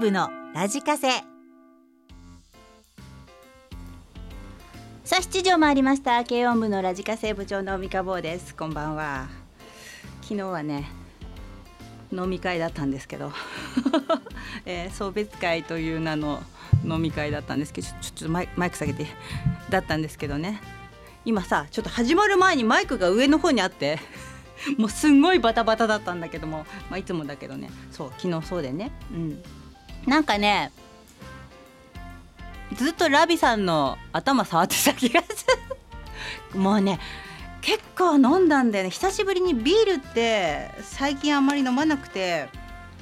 部のラジカセ。さあ7時を回りました。軽音部のラジカセ部長の三日坊です。こんばんは。昨日はね飲み会だったんですけど、送別会という名の飲み会だったんですけど、ちょっとマイク下げてだったんですけどね、今さちょっと始まる前にマイクが上の方にあってもうすんごいバタバタだったんだけども、まあ、いつもだけどね、そう昨日そうでね、うん、なんかねずっとラビさんの頭触ってた気がするもうね結構飲んだんだよね。久しぶりにビールって最近あんまり飲まなくて、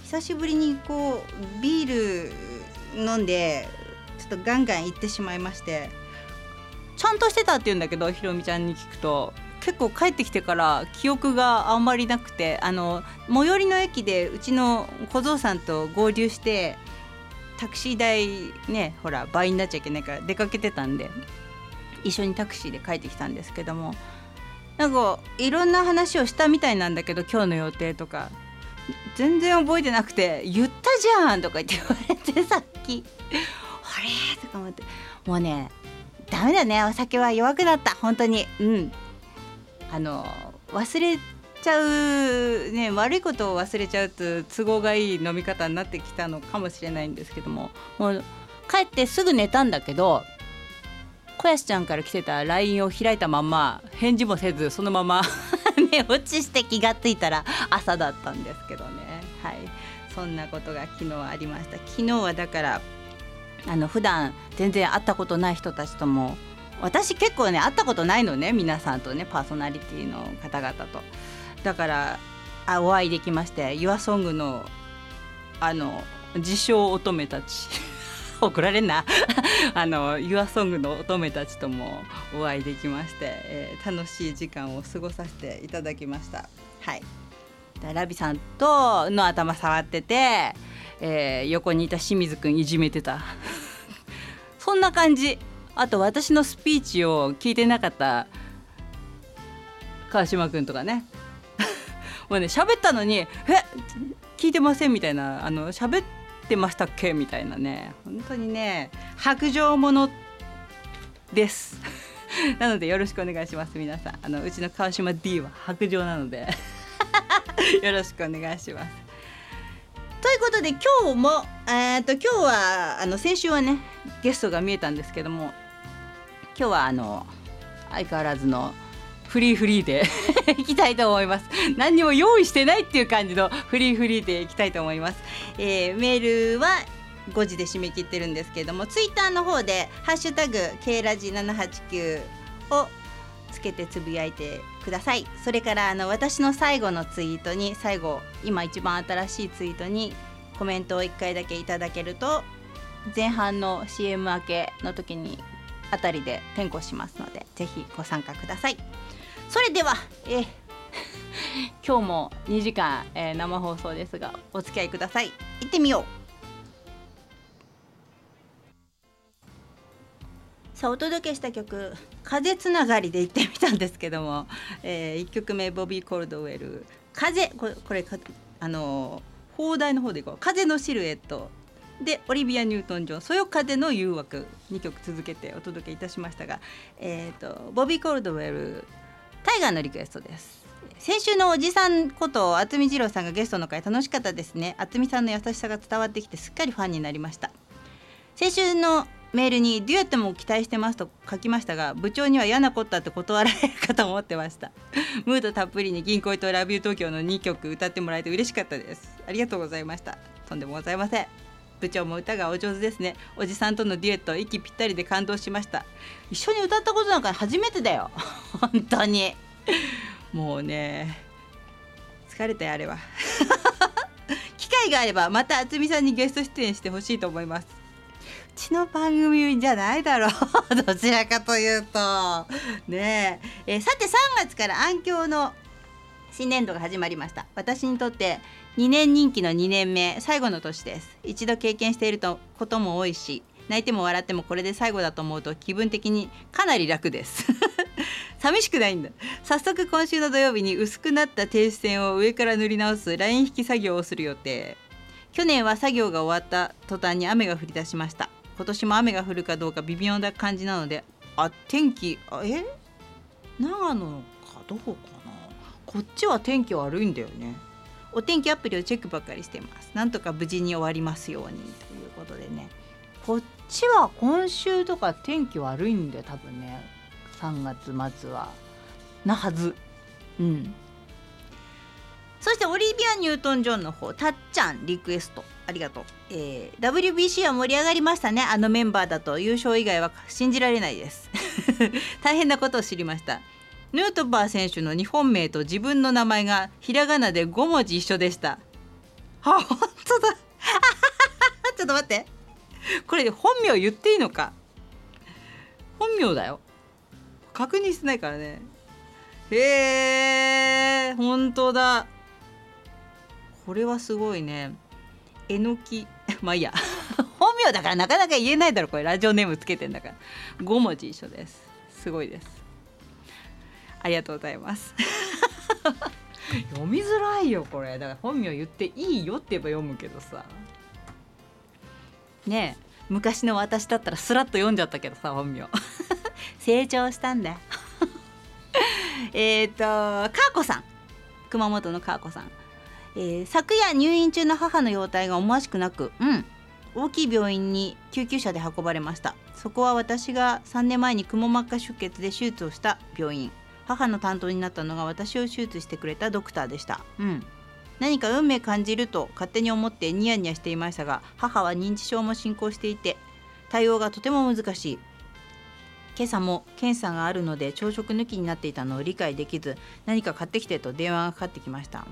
久しぶりにこうビール飲んでちょっとガンガンいってしまいまして、ちゃんとしてたって言うんだけどひろみちゃんに聞くと結構帰ってきてから記憶があんまりなくて、最寄りの駅でうちの小僧さんと合流してタクシー代ねほら倍になっちゃいけないから出かけてたんで一緒にタクシーで帰ってきたんですけども、なんかいろんな話をしたみたいなんだけど今日の予定とか全然覚えてなくて、言ったじゃんとか言われてさっきほれーとか思って、もうねダメだね、お酒は弱くなった本当に、うん、忘れちゃうね、悪いことを忘れちゃうと都合がいい飲み方になってきたのかもしれないんですけども、もう帰ってすぐ寝たんだけど小安ちゃんから来てた LINE を開いたまま返事もせずそのまま寝落ちして気がついたら朝だったんですけどね、はい、そんなことが昨日ありました。昨日はだから普段全然会ったことない人たちとも、私結構ね会ったことないのね皆さんとね、パーソナリティの方々とだからお会いできまして、 YOURSONG の自称乙女たち怒られんなYOURSONG の乙女たちともお会いできまして、楽しい時間を過ごさせていただきました、はい、ラビさんとの頭触ってて、横にいた清水くんいじめてたそんな感じ。あと私のスピーチを聞いてなかった川島くんとかねもうね喋ったのに聞いてませんみたいな、喋ってってましたっけみたいなね、本当にね白状者ですなのでよろしくお願いします皆さん、うちの川島 D は白状なのでよろしくお願いしますということで今日も、今日は先週はねゲストが見えたんですけども、今日は相変わらずのフリーでいきたいと思います。何にも用意してないっていう感じのフリーでいきたいと思います。メールは5時で締め切ってるんですけれども、ツイッターの方でハッシュタグ K ラジ789をつけてつぶやいてください。それから私の最後のツイートに、最後今一番新しいツイートにコメントを1回だけいただけると、前半の CM 明けの時にあたりで点呼しますのでぜひご参加ください。それでは、今日も2時間、生放送ですがお付き合いください。行ってみよう。さあお届けした曲風つながりで行ってみたんですけども、1曲目ボビー・コルドウェル風、これ放題の方でいこう、風のシルエットでオリビア・ニュートン・ジョンそよ風の誘惑、2曲続けてお届けいたしましたが、ボビー・コルドウェルタイガーのリクエストです。先週のおじさんこと渥美二郎さんがゲストの回楽しかったですね。渥美さんの優しさが伝わってきてすっかりファンになりました。先週のメールにデュエットも期待してますと書きましたが、部長には嫌なことだって断られるかと思ってました。ムードたっぷりに銀恋とラビュー東京の2曲歌ってもらえて嬉しかったです。ありがとうございました。とんでもございません。部長も歌がお上手ですね。おじさんとのデュエット息ぴったりで感動しました。一緒に歌ったことなんか初めてだよ本当にもうね疲れたよあれは機会があればまた渥美さんにゲスト出演してほしいと思います。うちの番組じゃないだろうどちらかというとねえ。さて3月から安響の新年度が始まりました。私にとって2年任期の2年目最後の年です。一度経験していることも多いし、泣いても笑ってもこれで最後だと思うと気分的にかなり楽です寂しくないんだ。早速今週の土曜日に薄くなった停止線を上から塗り直すライン引き作業をする予定。去年は作業が終わった途端に雨が降り出しました。今年も雨が降るかどうか微妙な感じなので、天気、長野かどこかな、こっちは天気悪いんだよね。お天気アプリをチェックばっかりしてます。なんとか無事に終わりますようにということでね。こっちは今週とか天気悪いんだよ、多分ね。3月末は。なはず。うん。そしてオリビア・ニュートン・ジョンの方、たっちゃんリクエストありがとう。WBC は盛り上がりましたね。あのメンバーだと優勝以外は信じられないです。大変なことを知りました。ヌートバー選手の日本名と自分の名前がひらがなで5文字一緒でした。あ、本当だ。ちょっと待って。これ本名言っていいのか。本名だよ。確認してないからね。本当だ。これはすごいね。えのき、まあいいや。本名だからなかなか言えないだろ、これラジオネームつけてんだから。5文字一緒です。すごいです。ありがとうございます。読みづらいよこれ。だから本名言っていいよって言えば読むけどさ。ねえ、昔の私だったらスラッと読んじゃったけどさ、本名。成長したんだよ。かあこさん、熊本のかあこさん、昨夜入院中の母の容体が思わしくなく、大きい病院に救急車で運ばれました。そこは私が3年前にくも膜下出血で手術をした病院。母の担当になったのが私を手術してくれたドクターでした。何か運命感じると勝手に思ってニヤニヤしていましたが、母は認知症も進行していて対応がとても難しい。今朝も検査があるので朝食抜きになっていたのを理解できず、何か買ってきてと電話がかかってきました。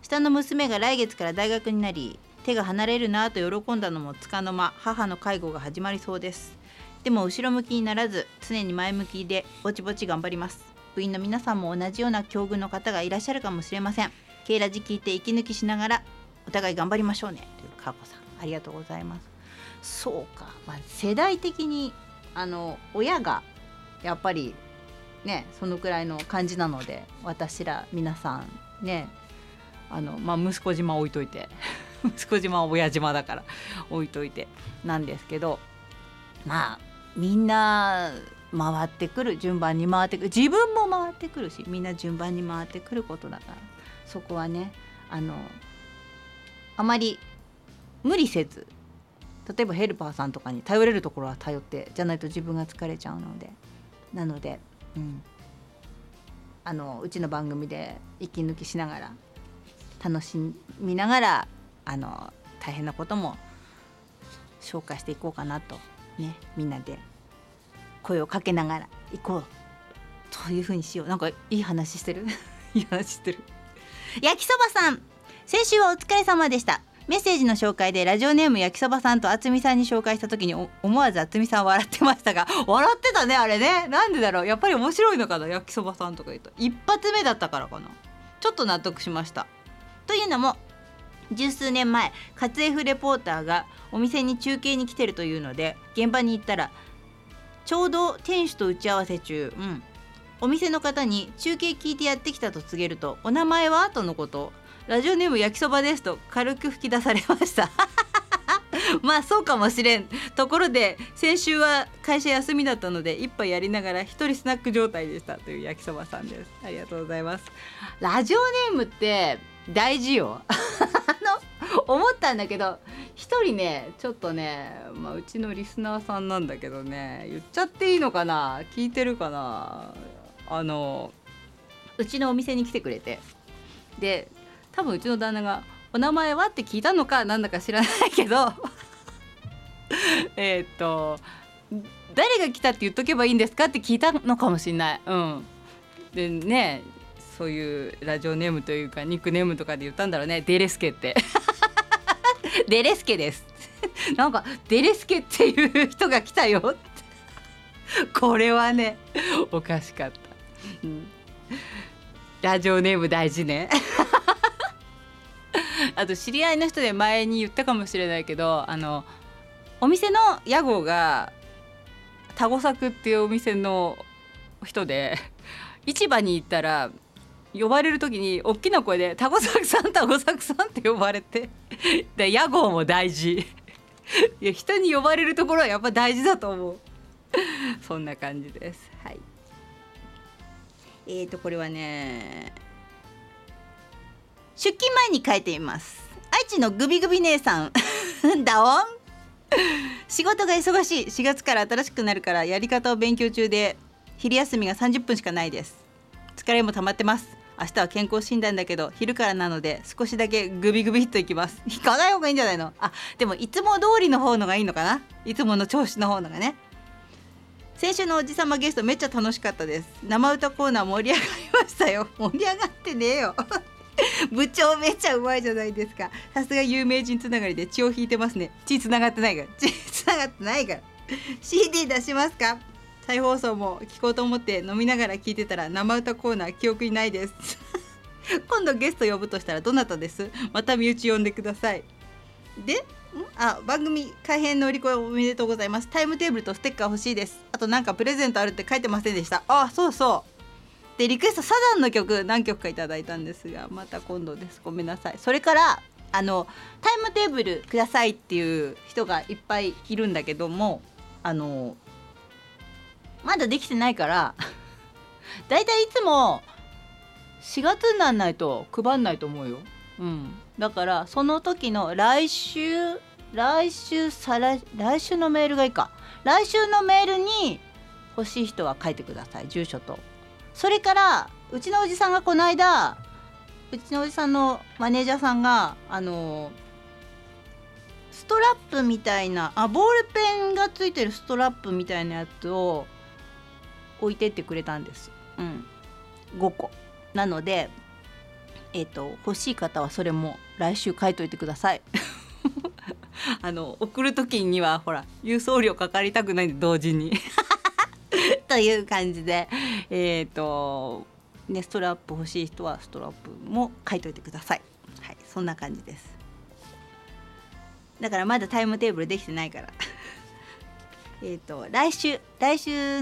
下の娘が来月から大学になり、手が離れるなぁと喜んだのもつかの間、母の介護が始まりそうです。でも後ろ向きにならず、常に前向きでぼちぼち頑張ります。部員の皆さんも同じような境遇の方がいらっしゃるかもしれません。ケイラジ聞いて息抜きしながらお互い頑張りましょうねというかこさん、ありがとうございます。そうか、世代的に親がやっぱりね、そのくらいの感じなので、私ら皆さんね、息子島置いといて息子島は親島だから置いといてなんですけど、みんな回ってくる、順番に回ってくる、自分も回ってくるし、みんな順番に回ってくることだから、そこはね、あまり無理せず、例えばヘルパーさんとかに頼れるところは頼って、じゃないと自分が疲れちゃうので、うちの番組で息抜きしながら、楽しみながら大変なことも紹介していこうかなと。ね、みんなで声をかけながら行こうというふうにしよう。なんかいい話してるいい話してる。焼きそばさん、先週はお疲れ様でした。メッセージの紹介でラジオネーム焼きそばさんと厚美さんに紹介した時に思わず厚美さん笑ってましたが、笑ってたねあれね。なんでだろう、やっぱり面白いのかな、焼きそばさんとか言うと一発目だったからかな。ちょっと納得しました。というのも十数年前、活 F レポーターがお店に中継に来てるというので現場に行ったら、ちょうど店主と打ち合わせ中、お店の方に中継聞いてやってきたと告げると、お名前はとのこと、ラジオネーム焼きそばですと軽く吹き出されましたそうかもしれん。ところで先週は会社休みだったので一杯やりながら一人スナック状態でしたという焼きそばさんです。ありがとうございます。ラジオネームって大事よ思ったんだけど、一人ねちょっとね、うちのリスナーさんなんだけどね、言っちゃっていいのかな、聞いてるかな、うちのお店に来てくれて、で多分うちの旦那がお名前はって聞いたのかなんだか知らないけど誰が来たって言っとけばいいんですかって聞いたのかもしれない。でね、そういうラジオネームというかニックネームとかで言ったんだろうね、デレスケってデレスケですなんかデレスケっていう人が来たよってこれはねおかしかった、ラジオネーム大事ねあと知り合いの人で前に言ったかもしれないけど、お店の屋号がタゴサクっていうお店の人で、市場に行ったら呼ばれる時に大きな声で「タコサクさんタコサクさん」って呼ばれてで屋号も大事いや人に呼ばれるところはやっぱ大事だと思うそんな感じです。はい、これはね出勤前に書いています。愛知のグビグビ姉さんだおん仕事が忙しい。4月から新しくなるからやり方を勉強中で昼休みが30分しかないです。疲れも溜まってます。明日は健康診断だけど昼からなので少しだけグビグビっといきます。行かない方がいいんじゃないの。あ、でもいつも通りの方のがいいのかな。いつもの調子の方のがね。先週のおじさまゲストめっちゃ楽しかったです。生歌コーナー盛り上がりましたよ。盛り上がってねえよ部長めっちゃうまいじゃないですか。さすが有名人つながりで血を引いてますね。血つながってないから血つながってないからCD 出しますか。再放送も聞こうと思って飲みながら聞いてたら生歌コーナー記憶にないです今度ゲスト呼ぶとしたらどなたです。また身内呼んでください。で、あ、番組改編の売り込みおめでとうございます。タイムテーブルとステッカー欲しいです。あとなんかプレゼントあるって書いてませんでした。あ、そうそう。でリクエストサザンの曲何曲かいただいたんですがまた今度です。ごめんなさい。それからタイムテーブルくださいっていう人がいっぱいいるんだけどもまだできてないからだいたいいつも4月にならないと配んないと思うよ。うん、だからその時の来週のメールがいいか。来週のメールに欲しい人は書いてください。住所とそれからうちのおじさんがこの間うちのおじさんのマネージャーさんがストラップみたいなボールペンがついてるストラップみたいなやつを置いてってくれたんです。うん、5個なので欲しい方はそれも来週書いといてください送る時にはほら郵送料かかりたくないんで同時にという感じでね、ストラップ欲しい人はストラップも書いといてください。はい、そんな感じです。だからまだタイムテーブルできてないから来週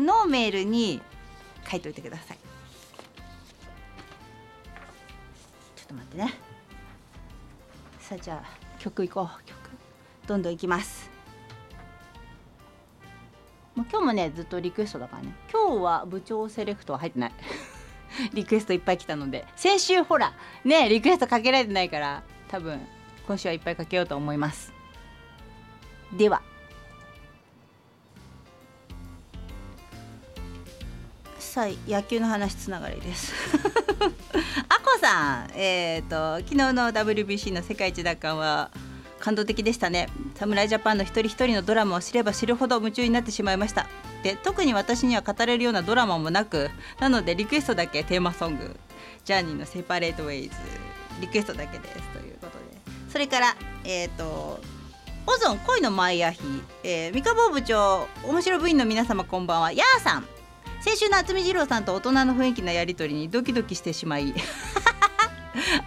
のメールに書いといてください。ちょっと待ってね。さあじゃあ曲いこう。曲どんどんいきます。もう今日もねずっとリクエストだからね。今日は部長セレクトは入ってないリクエストいっぱい来たので先週ほらねリクエストかけられてないから多分今週はいっぱいかけようと思います。ではさあ野球の話つながりですさん、昨日の WBC の世界一奪還は感動的でしたね。侍ジャパンの一人一人のドラマを知れば知るほど夢中になってしまいました。で、特に私には語れるようなドラマもなく、なのでリクエストだけテーマソングジャーニーのセパレートウェイズリクエストだけですということで、それからオゾン恋のマイアヒ、三河坊部長面白部員の皆様こんばんは。やーさん、先週の渥美二郎さんと大人の雰囲気のやり取りにドキドキしてしまい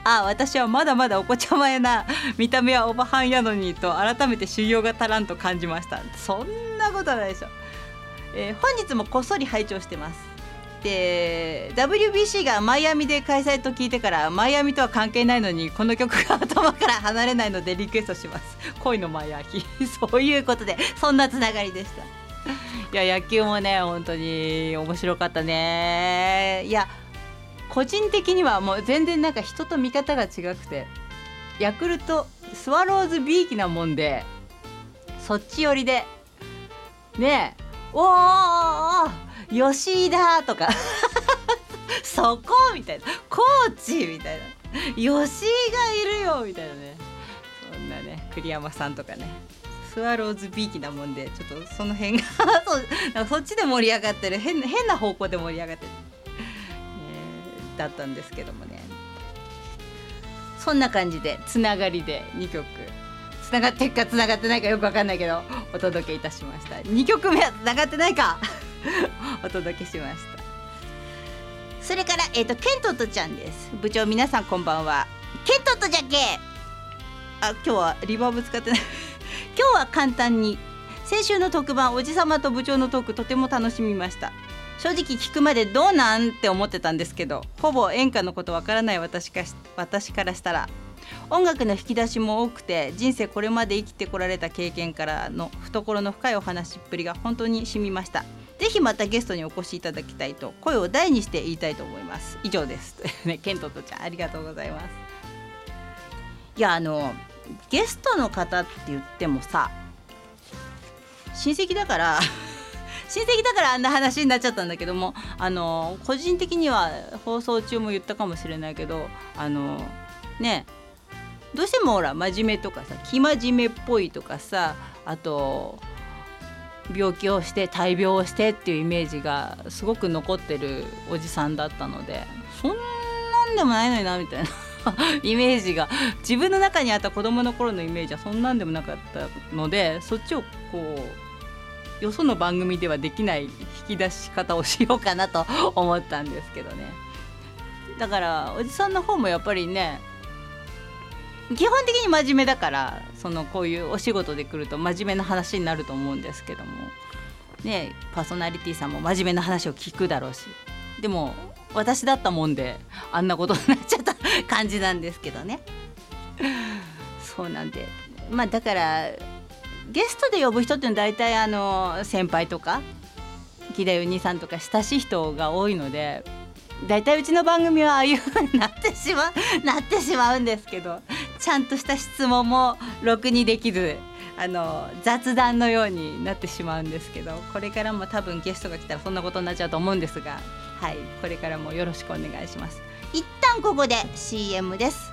あ、私はまだまだお子ちゃまやな、見た目はおばはんやのにと改めて修行が足らんと感じました。そんなことないでしょ。本日もこっそり拝聴してます。で WBC がマイアミで開催と聞いてからマイアミとは関係ないのにこの曲が頭から離れないのでリクエストします。恋のマイアヒそういうことでそんなつながりでした。いや野球もね本当に面白かったね。いや個人的にはもう全然なんか人と見方が違くて、ヤクルトスワローズびいきなもんでそっち寄りでねえ、おー吉井だとかそこみたいな、コーチみたいな、吉井がいるよみたいなね、そんなね栗山さんとかねスワローズびいきなもんでちょっとその辺がなんかそっちで盛り上がってる、変な方向で盛り上がってるだったんですけどもね。そんな感じでつながりで2曲つながってるかつながってないかよく分かんないけどお届けいたしました。2曲目はつながってないかお届けしました。それから、ケントとちゃんです。部長皆さんこんばんは。ケントとじゃけ、あ、今日はリバーブ使ってない今日は簡単に先週の特番おじさまと部長のトークとても楽しみました。正直聞くまでどうなんって思ってたんですけど、ほぼ演歌のことわからない私からしたら音楽の引き出しも多くて、人生これまで生きてこられた経験からの懐の深いお話っぷりが本当に染みました。ぜひまたゲストにお越しいただきたいと声を大にして言いたいと思います。以上です。ケントとちゃんありがとうございます。いや、ゲストの方って言ってもさ、親戚だから親戚だからあんな話になっちゃったんだけども、個人的には放送中も言ったかもしれないけど、ね、どうしてもほら真面目とかさ、生真面目っぽいとかさ、あと病気をして大病をしてっていうイメージがすごく残ってるおじさんだったので、そんなんでもないのになみたいなイメージが、自分の中にあった子供の頃のイメージはそんなんでもなかったので、そっちをこうよその番組ではできない引き出し方をしようかなと思ったんですけどね。だからおじさんの方もやっぱりね、基本的に真面目だから、こういうお仕事で来ると真面目な話になると思うんですけどもね、パーソナリティさんも真面目な話を聞くだろうし、でも私だったもんであんなことになっちゃった感じなんですけどね。そうなんで、まあだからゲストで呼ぶ人っていうのは大体先輩とか木田優兄さんとか親しい人が多いので、大体うちの番組はああいう風になってしまうんですけど、ちゃんとした質問もろくにできず、雑談のようになってしまうんですけど、これからも多分ゲストが来たらそんなことになっちゃうと思うんですが、はい、これからもよろしくお願いします。一旦ここで CM です。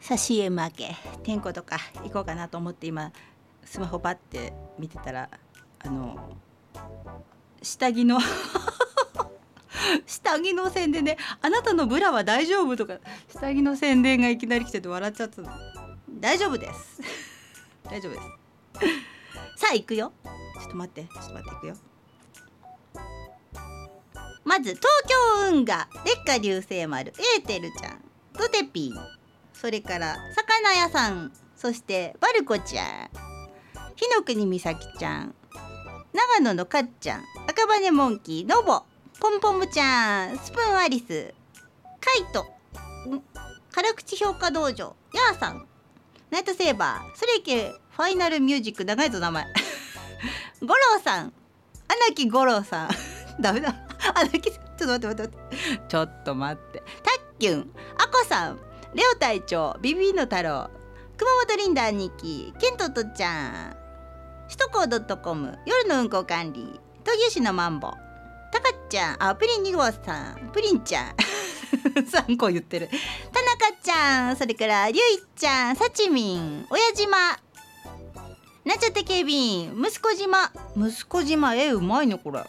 さあ CM 明け、てんことか行こうかなと思って今スマホパッて見てたら、下着の下着の宣伝で、ね、あなたのブラは大丈夫とか下着の宣伝がいきなり来てて笑っちゃったの。大丈夫です大丈夫ですさあ行くよ、ちょっと待って行くよ。まず東京運河、烈火流星丸、エーテルちゃん、ドテピー、それから魚屋さん、そしてバルコちゃん、火の国美咲ちゃん、長野のかっちゃん、赤羽モンキー、ノボ、ポンポムちゃん、スプーンアリス、カイト、辛口評価道場、ヤーさん、ナイトセーバー、それいけファイナルミュージック、長いぞ名前五郎さん、穴木五郎さんダメだ、穴木さん、ちょっと待って、タッキュン、アコさん、レオ隊長、ビビーの太郎、熊本リンダーニキ、ケントとちゃん、首都高.com、夜の運行管理、東牛市のマンボ、タカちゃん、プリン2号さん、プリンちゃん3個言ってる、田中ちゃん、それからリュウイちゃん、サチミン、親島、なっちゃって警備員、息子島、うまいねこれ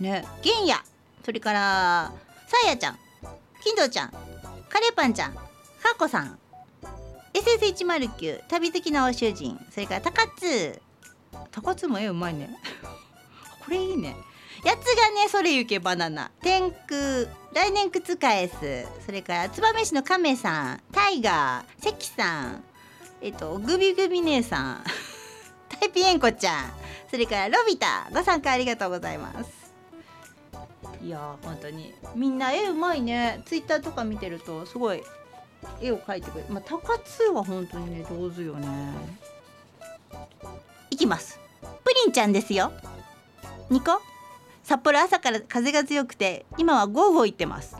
ね、銀や、それからさやちゃん、金堂ちゃん、カレーパンちゃん、かっこさん、SS109、旅好きな欧州人、それから高津もうまいねこれいいね、やつがね、それゆけバナナ、天空、来年靴返す、それから燕市の亀さん、タイガー、関さん、グビグビ姉さんタイピエンコちゃん、それからロビタ、ご参加ありがとうございます。いやー、本当にみんな絵うまいね。ツイッターとか見てるとすごい絵を描いてくれる、高津は本当にね上手よね。いきます、プリンちゃんですよ。ニコ、札幌朝から風が強くて今はゴーゴー言ってます。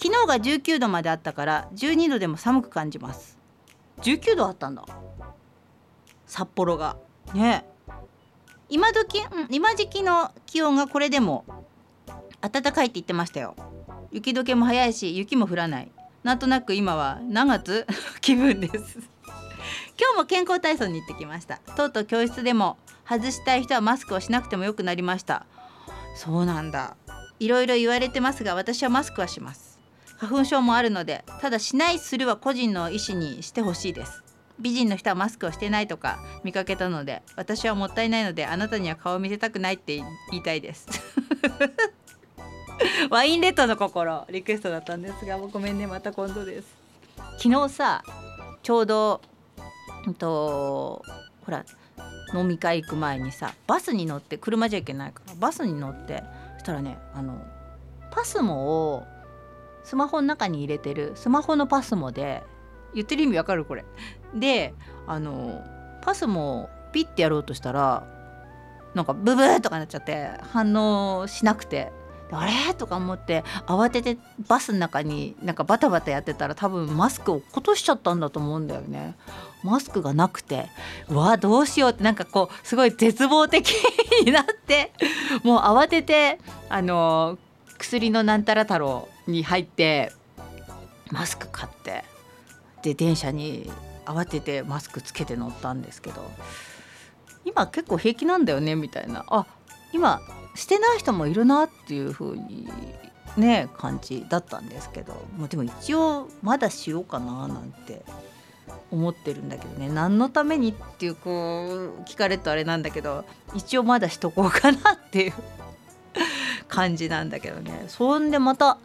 昨日が19度まであったから12度でも寒く感じます。19度あったんだ札幌がね。今時期の気温がこれでも暖かいって言ってましたよ。雪解けも早いし雪も降らない、なんとなく今は何月気分です今日も健康体操に行ってきました。とうとう教室でも外したい人はマスクをしなくてもよくなりました。そうなんだ、いろいろ言われてますが私はマスクはします。花粉症もあるので、ただしないするは個人の意思にしてほしいです。美人の人はマスクをしてないとか見かけたので、私はもったいないのであなたには顔を見せたくないって言いたいですワインレッドの心リクエストだったんですが、もうごめんね、また今度です。昨日さ、ちょうどほら飲み会行く前にさ、バスに乗って、車じゃいけないからバスに乗って、そしたらね、パスモをスマホの中に入れてる、スマホのパスモで、言ってる意味わかるこれで、パスモをピッてやろうとしたら、なんかブブーとかなっちゃって反応しなくて、あれとか思って慌ててバスの中になんかバタバタやってたら、多分マスクを落っことしちゃったんだと思うんだよね。マスクがなくて、うわどうしようって、なんかこうすごい絶望的になって、もう慌てて薬のなんたら太郎に入ってマスク買って、で電車に慌ててマスクつけて乗ったんですけど、今結構平気なんだよねみたいな、あ今してない人もいるなっていう風にね感じだったんですけど、もうでも一応まだしようかななんて思ってるんだけどね。何のためにっていうこう聞かれるとあれなんだけど、一応まだしとこうかなっていう感じなんだけどね。そんでまた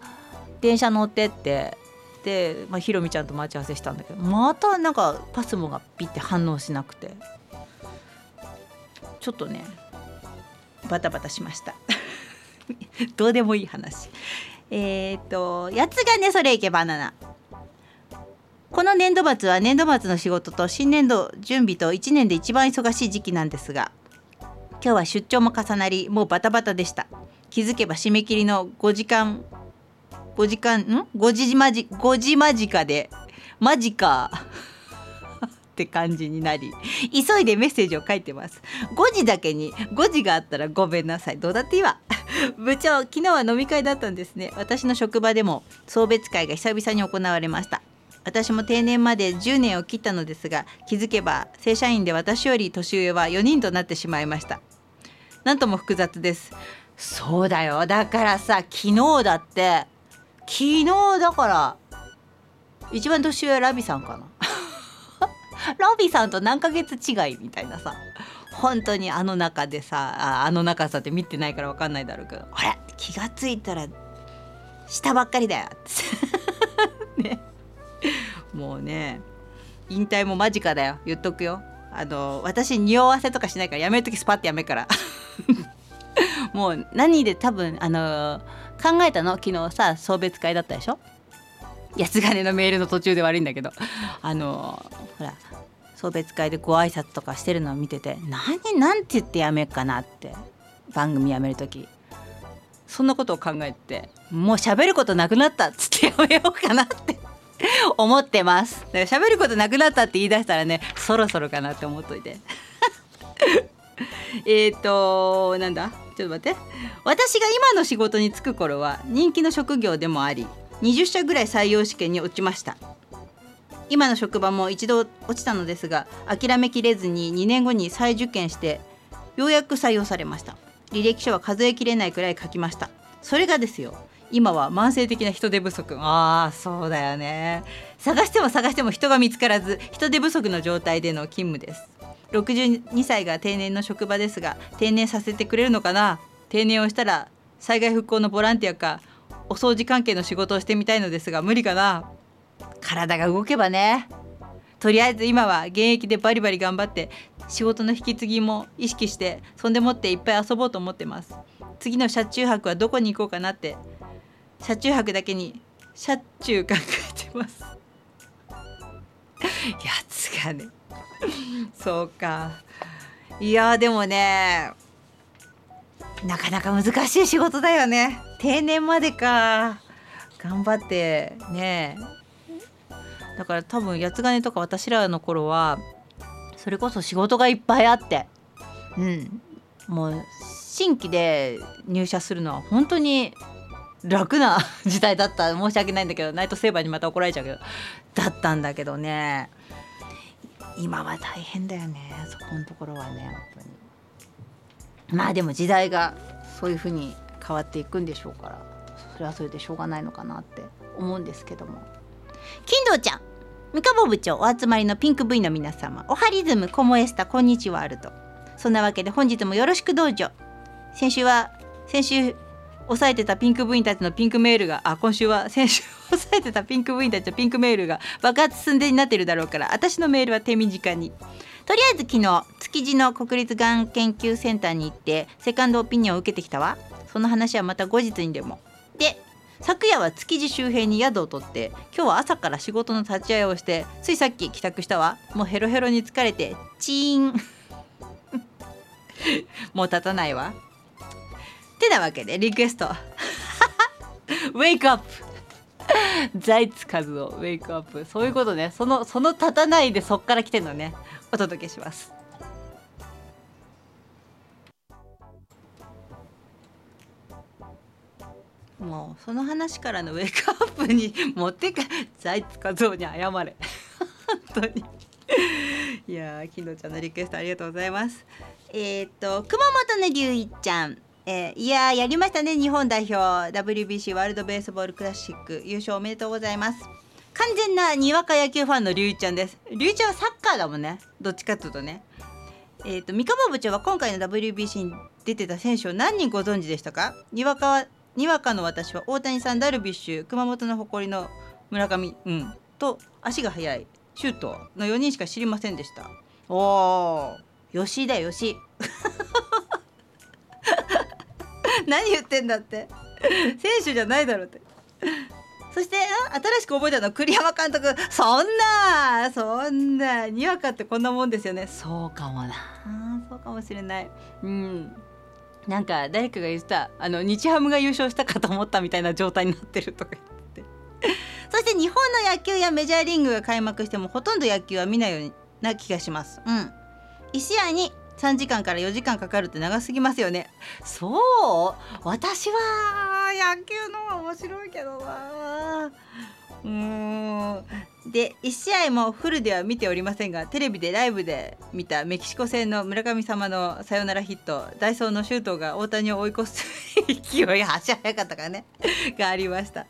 電車乗ってって、で、ひろみちゃんと待ち合わせしたんだけど、またなんかパスモがピッて反応しなくて、ちょっとねバタバタしましたどうでもいい話。やつがねそれいけバナナ。この年度末は年度末の仕事と新年度準備と1年で一番忙しい時期なんですが、今日は出張も重なり、もうバタバタでした。気づけば締め切りの5時間間近でマジかって感じになり、急いでメッセージを書いてます。5時だけに5時があったらごめんなさい。どうだっていいわ部長、昨日は飲み会だったんですね。私の職場でも送別会が久々に行われました。私も定年まで10年を切ったのですが、気づけば正社員で私より年上は4人となってしまいました。なんとも複雑です。そうだよ、だからさ、昨日だって、昨日だから一番年上はラビさんかなラビさんと何ヶ月違いみたいなさ、本当にあの中でさ、あの中さって見てないから分かんないだろうけど、あれ気がついたら下ばっかりだよ、ね、もうね、引退も間近だよ、言っとくよ。私匂わせとかしないから、やめる時スパッてやめからもう何で多分考えたの、昨日さ送別会だったでしょ。安金のメールの途中で悪いんだけど、ほら送別会でご挨拶とかしてるのを見てて、なんて言ってやめるかなって、番組やめる時そんなことを考えて、もう喋ることなくなったっつってやめようかなって思ってます。だから喋ることなくなったって言い出したらね、そろそろかなって思っといてなんだ、ちょっと待って。私が今の仕事に就く頃は人気の職業でもあり、20社ぐらい採用試験に落ちました。今の職場も一度落ちたのですが、諦めきれずに2年後に再受験して、ようやく採用されました。履歴書は数えきれないくらい書きました。それがですよ、今は慢性的な人手不足。あーそうだよね、探しても探しても人が見つからず、人手不足の状態での勤務です。62歳が定年の職場ですが、定年させてくれるのかな。定年をしたら災害復興のボランティアかお掃除関係の仕事をしてみたいのですが、無理かな。体が動けばね。とりあえず今は現役でバリバリ頑張って、仕事の引き継ぎも意識して、そんでもっていっぱい遊ぼうと思ってます。次の車中泊はどこに行こうかなって、車中泊だけに車中考えてますやつがねそうか。いやでもね、なかなか難しい仕事だよね。定年までか、頑張ってね。だから多分八ヶ根とか私らの頃はそれこそ仕事がいっぱいあって、うん、もう新規で入社するのは本当に楽な時代だった。申し訳ないんだけど、ナイトセーバーにまた怒られちゃうけど、だったんだけどね。今は大変だよね、そこのところはね、本当に。まあでも時代がそういうふうに変わっていくんでしょうから、それはそれでしょうがないのかなって思うんですけども。金堂ちゃん、三河部長、お集まりのピンク V の皆様、おはリズム、コモエスタ、こんにちはあると。そんなわけで本日もよろしくどうぞ。先週抑えてたピンク部員たちのピンクメールが、今週は先週抑えてたピンク部員たちのピンクメールが爆発寸前になってるだろうから、私のメールは手短に。とりあえず昨日築地の国立がん研究センターに行ってセカンドオピニオンを受けてきたわ。その話はまた後日にでも。で昨夜は築地周辺に宿を取って今日は朝から仕事の立ち会いをしてついさっき帰宅したわ。もうヘロヘロに疲れてチーンもう立たないわ。ってなわけでリクエストウェイクアップ財津和夫ウェイクアップ、そういうことね。その立たないでそっから来てんのね。お届けします。もうその話からのウェイクアップに持ってか財津和夫に謝れ本当にいやー、きのちゃんのリクエストありがとうございます。熊本のりゅういちゃん、いやーやりましたね日本代表 WBC ワールドベースボールクラシック優勝おめでとうございます。完全なにわか野球ファンのりゅういちゃんです。りゅういちゃんはサッカーだもんね、どっちかというとね。三鴨部長は今回の WBC に出てた選手を何人ご存知でしたか？にわかの私は大谷さん、ダルビッシュ、熊本の誇りの村上、と足が速いシュートの4人しか知りませんでした。おー、吉井だよ吉井何言ってんだって選手じゃないだろうって。そして新しく覚えたの栗山監督、そんなにわかってこんなもんですよね。そうかもな、そうかもしれない。なんか誰かが言ってた、日ハムが優勝したかと思ったみたいな状態になってるとか言ってそして日本の野球やメジャーリーグが開幕してもほとんど野球は見ないような気がします。1試合に3時間から4時間かかるって長すぎますよね。そう、私は野球の方が面白いけどな。で1試合もフルでは見ておりませんが、テレビでライブで見たメキシコ戦の村神様のサヨナラヒット、ダイソーのシュートが大谷を追い越す勢い、足早かったからねがありました。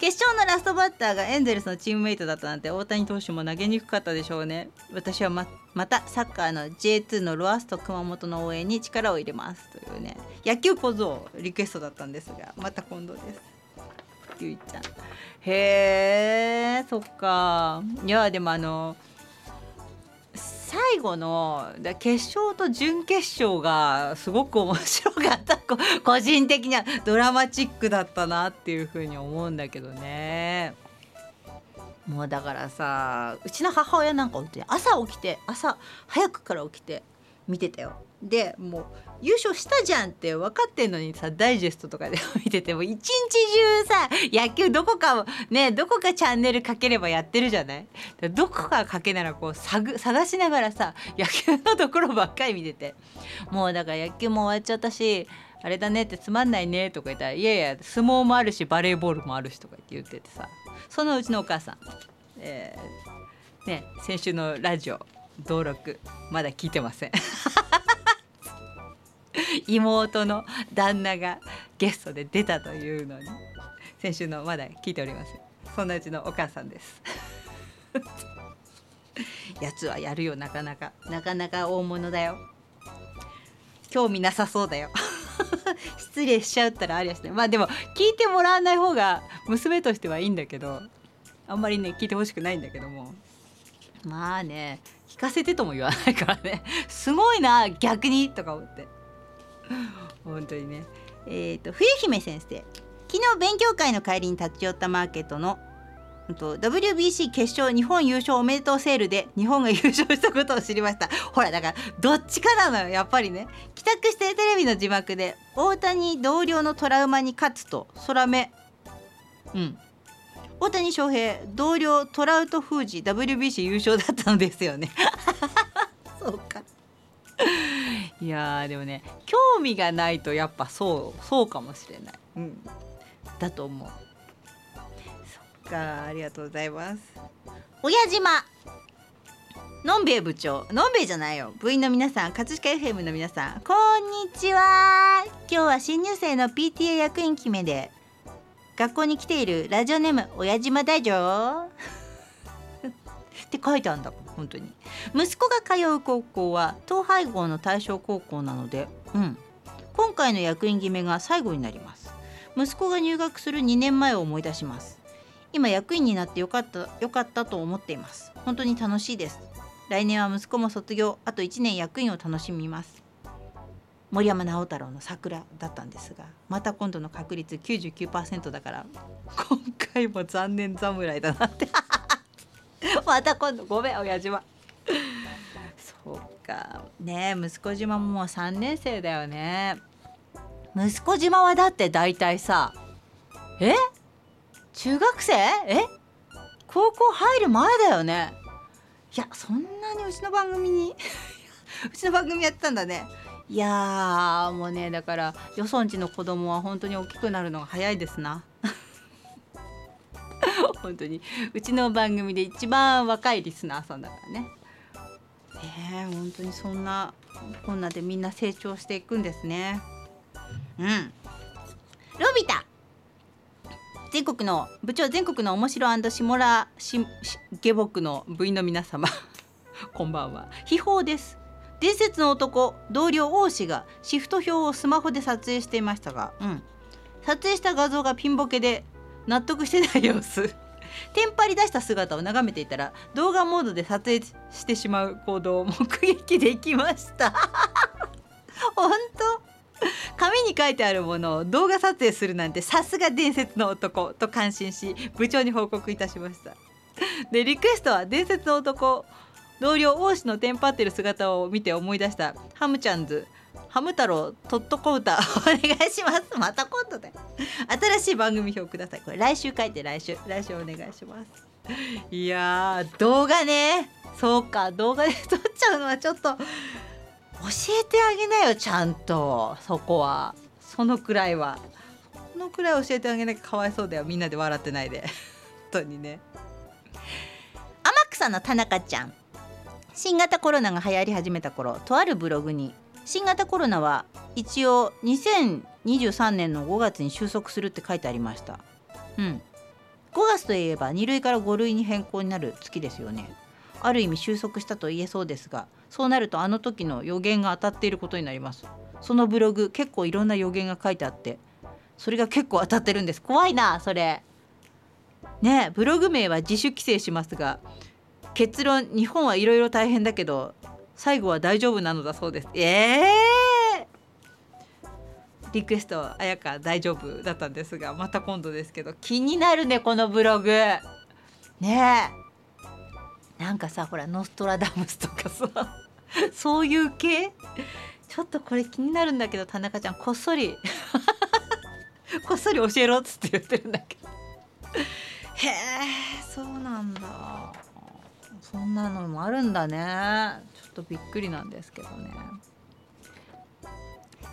決勝のラストバッターがエンゼルスのチームメイトだったなんて大谷投手も投げにくかったでしょうね。私は またサッカーの J2 のロアスと熊本の応援に力を入れますというね、野球小僧リクエストだったんですが、また今度です。ゆいちゃん、へー、そっか。いやでも最後の決勝と準決勝がすごく面白かった個人的にはドラマチックだったなっていうふうに思うんだけどね。もうだからさ、うちの母親なんか本当に朝早くから起きて見てたよ。でもう優勝したじゃんって分かってんのにさ、ダイジェストとかで見てても一日中さ野球どこかチャンネルかければやってるじゃない。どこかかけならこう探しながらさ野球のところばっかり見てて、もうだから野球も終わっちゃったしあれだねってつまんないねとか言ったら、いやいや相撲もあるしバレーボールもあるしとか言っててさ、そのうちのお母さん、ね、先週のラジオ登録まだ聞いてません妹の旦那がゲストで出たというのに先週のまだ聞いております。そんなうちのお母さんですやつはやるよ、なかなか大物だよ。興味なさそうだよ失礼しちゃったらありゃしね。まあでも聞いてもらわない方が娘としてはいいんだけど、あんまりね聞いてほしくないんだけども、まあね聞かせてとも言わないからねすごいな逆にとか思って本当にね。冬姫先生、昨日勉強会の帰りに立ち寄ったマーケットのWBC 決勝日本優勝おめでとうセールで日本が優勝したことを知りました。ほらだからどっちかなのよやっぱりね。帰宅してテレビの字幕で大谷同僚のトラウマに勝つと空目、大谷翔平同僚トラウト封じ WBC 優勝だったのですよねそうかいやーでもね、興味がないとやっぱそうかもしれない、だと思う。そっか、ありがとうございます。親島のんべえ部長、のんべえじゃないよ、部員の皆さん、葛飾 FM の皆さんこんにちは。今日は新入生の PTA 役員決めで学校に来ているラジオネーム親島だじょって書いてあるんだ。本当に息子が通う高校は統廃合の対象高校なので、今回の役員決めが最後になります。息子が入学する2年前を思い出します。今役員になってよかったと思っています。本当に楽しいです。来年は息子も卒業、あと1年役員を楽しみます。森山直太朗の桜だったんですが、また今度の確率 99% だから今回も残念侍だなってまた今度ごめん親島そうかねえ、息子島ももう3年生だよね。息子島はだって大体さ中学生高校入る前だよね。いやそんなにうちの番組にうちの番組やってたんだね。いやもうね、だからよそんちの子供は本当に大きくなるのが早いですな本当にうちの番組で一番若いリスナーさんだからね。本当にそんなこんなでみんな成長していくんですね。ロビタ全国の部長、全国のおもしろ&下ら下僕の部員の皆様こんばんは、秘宝です。伝説の男同僚王氏がシフト表をスマホで撮影していましたが、撮影した画像がピンボケで納得してない様子テンパり出した姿を眺めていたら動画モードで撮影してしまう行動を目撃できました本当紙に書いてあるものを動画撮影するなんてさすが伝説の男と感心し、部長に報告いたしました。でリクエストは伝説の男同僚王子のテンパってる姿を見て思い出したハムちゃんズハム太郎とっとこ歌お願いします。また今度で新しい番組表ください。これ来週書いて来週お願いします。いや動画ね、そうか動画で撮っちゃうのはちょっと教えてあげなよちゃんと。そこはそのくらい教えてあげなきゃかわいそうだよ、みんなで笑ってないで本当にね。天草の田中ちゃん、新型コロナが流行り始めた頃、とあるブログに新型コロナは一応2023年の5月に収束するって書いてありました。5月といえば2類から5類に変更になる月ですよね。ある意味収束したと言えそうですが、そうなるとあの時の予言が当たっていることになります。そのブログ結構いろんな予言が書いてあって、それが結構当たってるんです。怖いなそれね。ブログ名は自主規制しますが、結論日本はいろいろ大変だけど最後は大丈夫なのだそうです。リクエストはあやか大丈夫だったんですが、また今度ですけど気になるねこのブログね。なんかさほらノストラダムスとかさそういう系ちょっとこれ気になるんだけど、田中ちゃんこっそりこっそり教えろっつって言ってるんだけどへえそうなんだ、そんなのもあるんだね。ちょっとびっくりなんですけどね。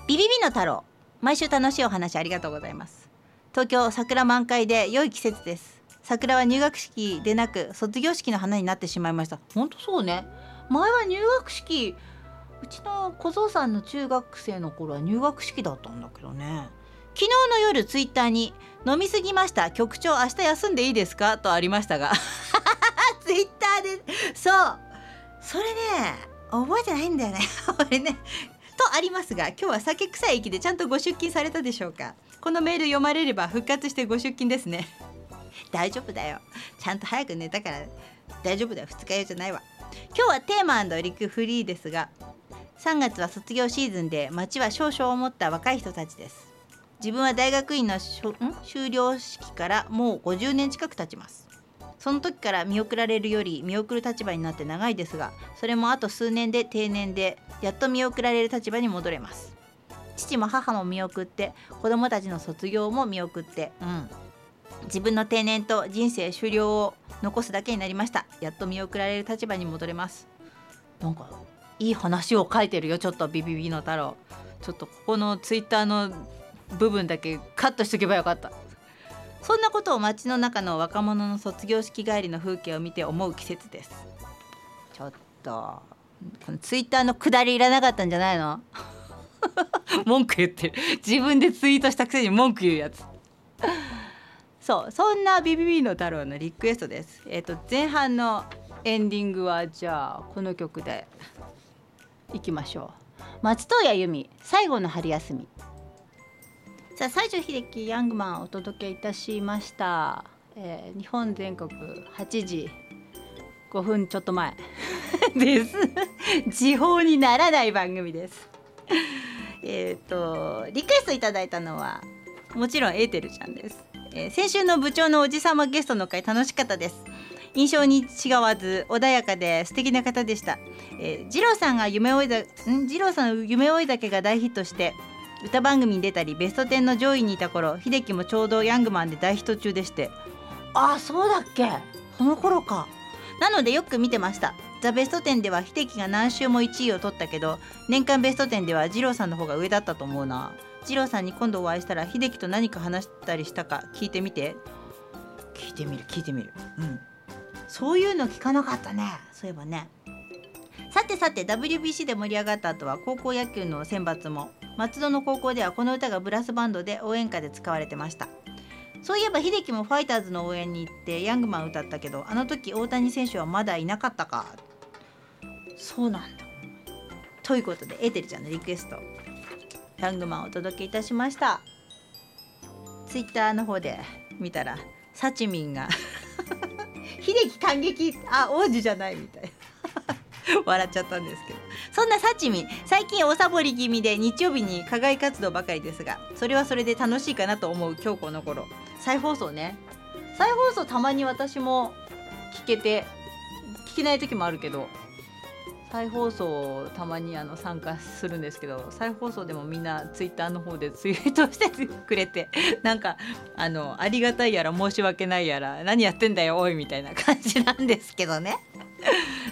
ビビビの太郎、毎週楽しいお話ありがとうございます。東京桜満開で良い季節です。桜は入学式でなく卒業式の花になってしまいました。本当そうね、前は入学式、うちの小僧さんの中学生の頃は入学式だったんだけどね。昨日の夜ツイッターに飲みすぎました局長明日休んでいいですかとありましたがツイッターでそうそれね覚えてないんだよね俺ねとありますが、今日は酒臭い息でちゃんとご出勤されたでしょうか。このメール読まれれば復活してご出勤ですね大丈夫だよ、ちゃんと早く寝たから大丈夫だよ、二日酔いじゃないわ。今日はテーマ&リクフリーですが、3月は卒業シーズンで街は少々思った若い人たちです。自分は大学院の修了式からもう50年近く経ちます。その時から見送られるより見送る立場になって長いですが、それもあと数年で定年でやっと見送られる立場に戻れます。父も母も見送って、子供たちの卒業も見送って、自分の定年と人生終了を残すだけになりました。やっと見送られる立場に戻れます。なんかいい話を書いてるよ。ちょっとビビビの太郎、ちょっとここのツイッターの部分だけカットしとけばよかった。そんなことを街の中の若者の卒業式帰りの風景を見て思う季節です。ちょっとこのツイッターのくだりいらなかったんじゃないの文句言ってる、自分でツイートしたくせに文句言うやつそう、そんなビビビの太郎のリクエストです。前半のエンディングはじゃあこの曲でいきましょう。松任谷由実、最後の春休み。さあ西城秀樹ヤングマンをお届けいたしました。日本全国8時5分ちょっと前です時報にならない番組です。リクエストいただいたのはもちろんエーテルちゃんです。先週の部長のおじさまゲストの回楽しかったです。印象に違わず穏やかで素敵な方でした。二郎さんが夢追い酒が大ヒットして歌番組に出たりベスト10の上位にいた頃、秀樹もちょうどヤングマンで大ヒット中でして、ああそうだっけ、その頃か。なのでよく見てました。ザ・ベスト10では秀樹が何週も1位を取ったけど、年間ベスト10では二郎さんの方が上だったと思うな。二郎さんに今度お会いしたら秀樹と何か話したりしたか聞いてみて。聞いてみる。うん。そういうの聞かなかったね、そういえばね。さて WBC で盛り上がった後は高校野球の選抜も、松戸の高校ではこの歌がブラスバンドで応援歌で使われてました。そういえば秀樹もファイターズの応援に行ってヤングマン歌ったけど、あの時大谷選手はまだいなかったか。そうなんだ。ということでエーテルちゃんのリクエストヤングマンをお届けいたしました。ツイッターの方で見たらサチミンが秀樹感激、あ王子じゃないみたいな笑っちゃったんですけど、そんなサチミン最近おサボり気味で日曜日に課外活動ばかりですが、それはそれで楽しいかなと思う今日この頃。再放送たまに私も聞けない時もあるけど、再放送たまに参加するんですけど、再放送でもみんなツイッターの方でツイートしてくれて、なんかありがたいやら申し訳ないやら、何やってんだよおいみたいな感じなんですけどね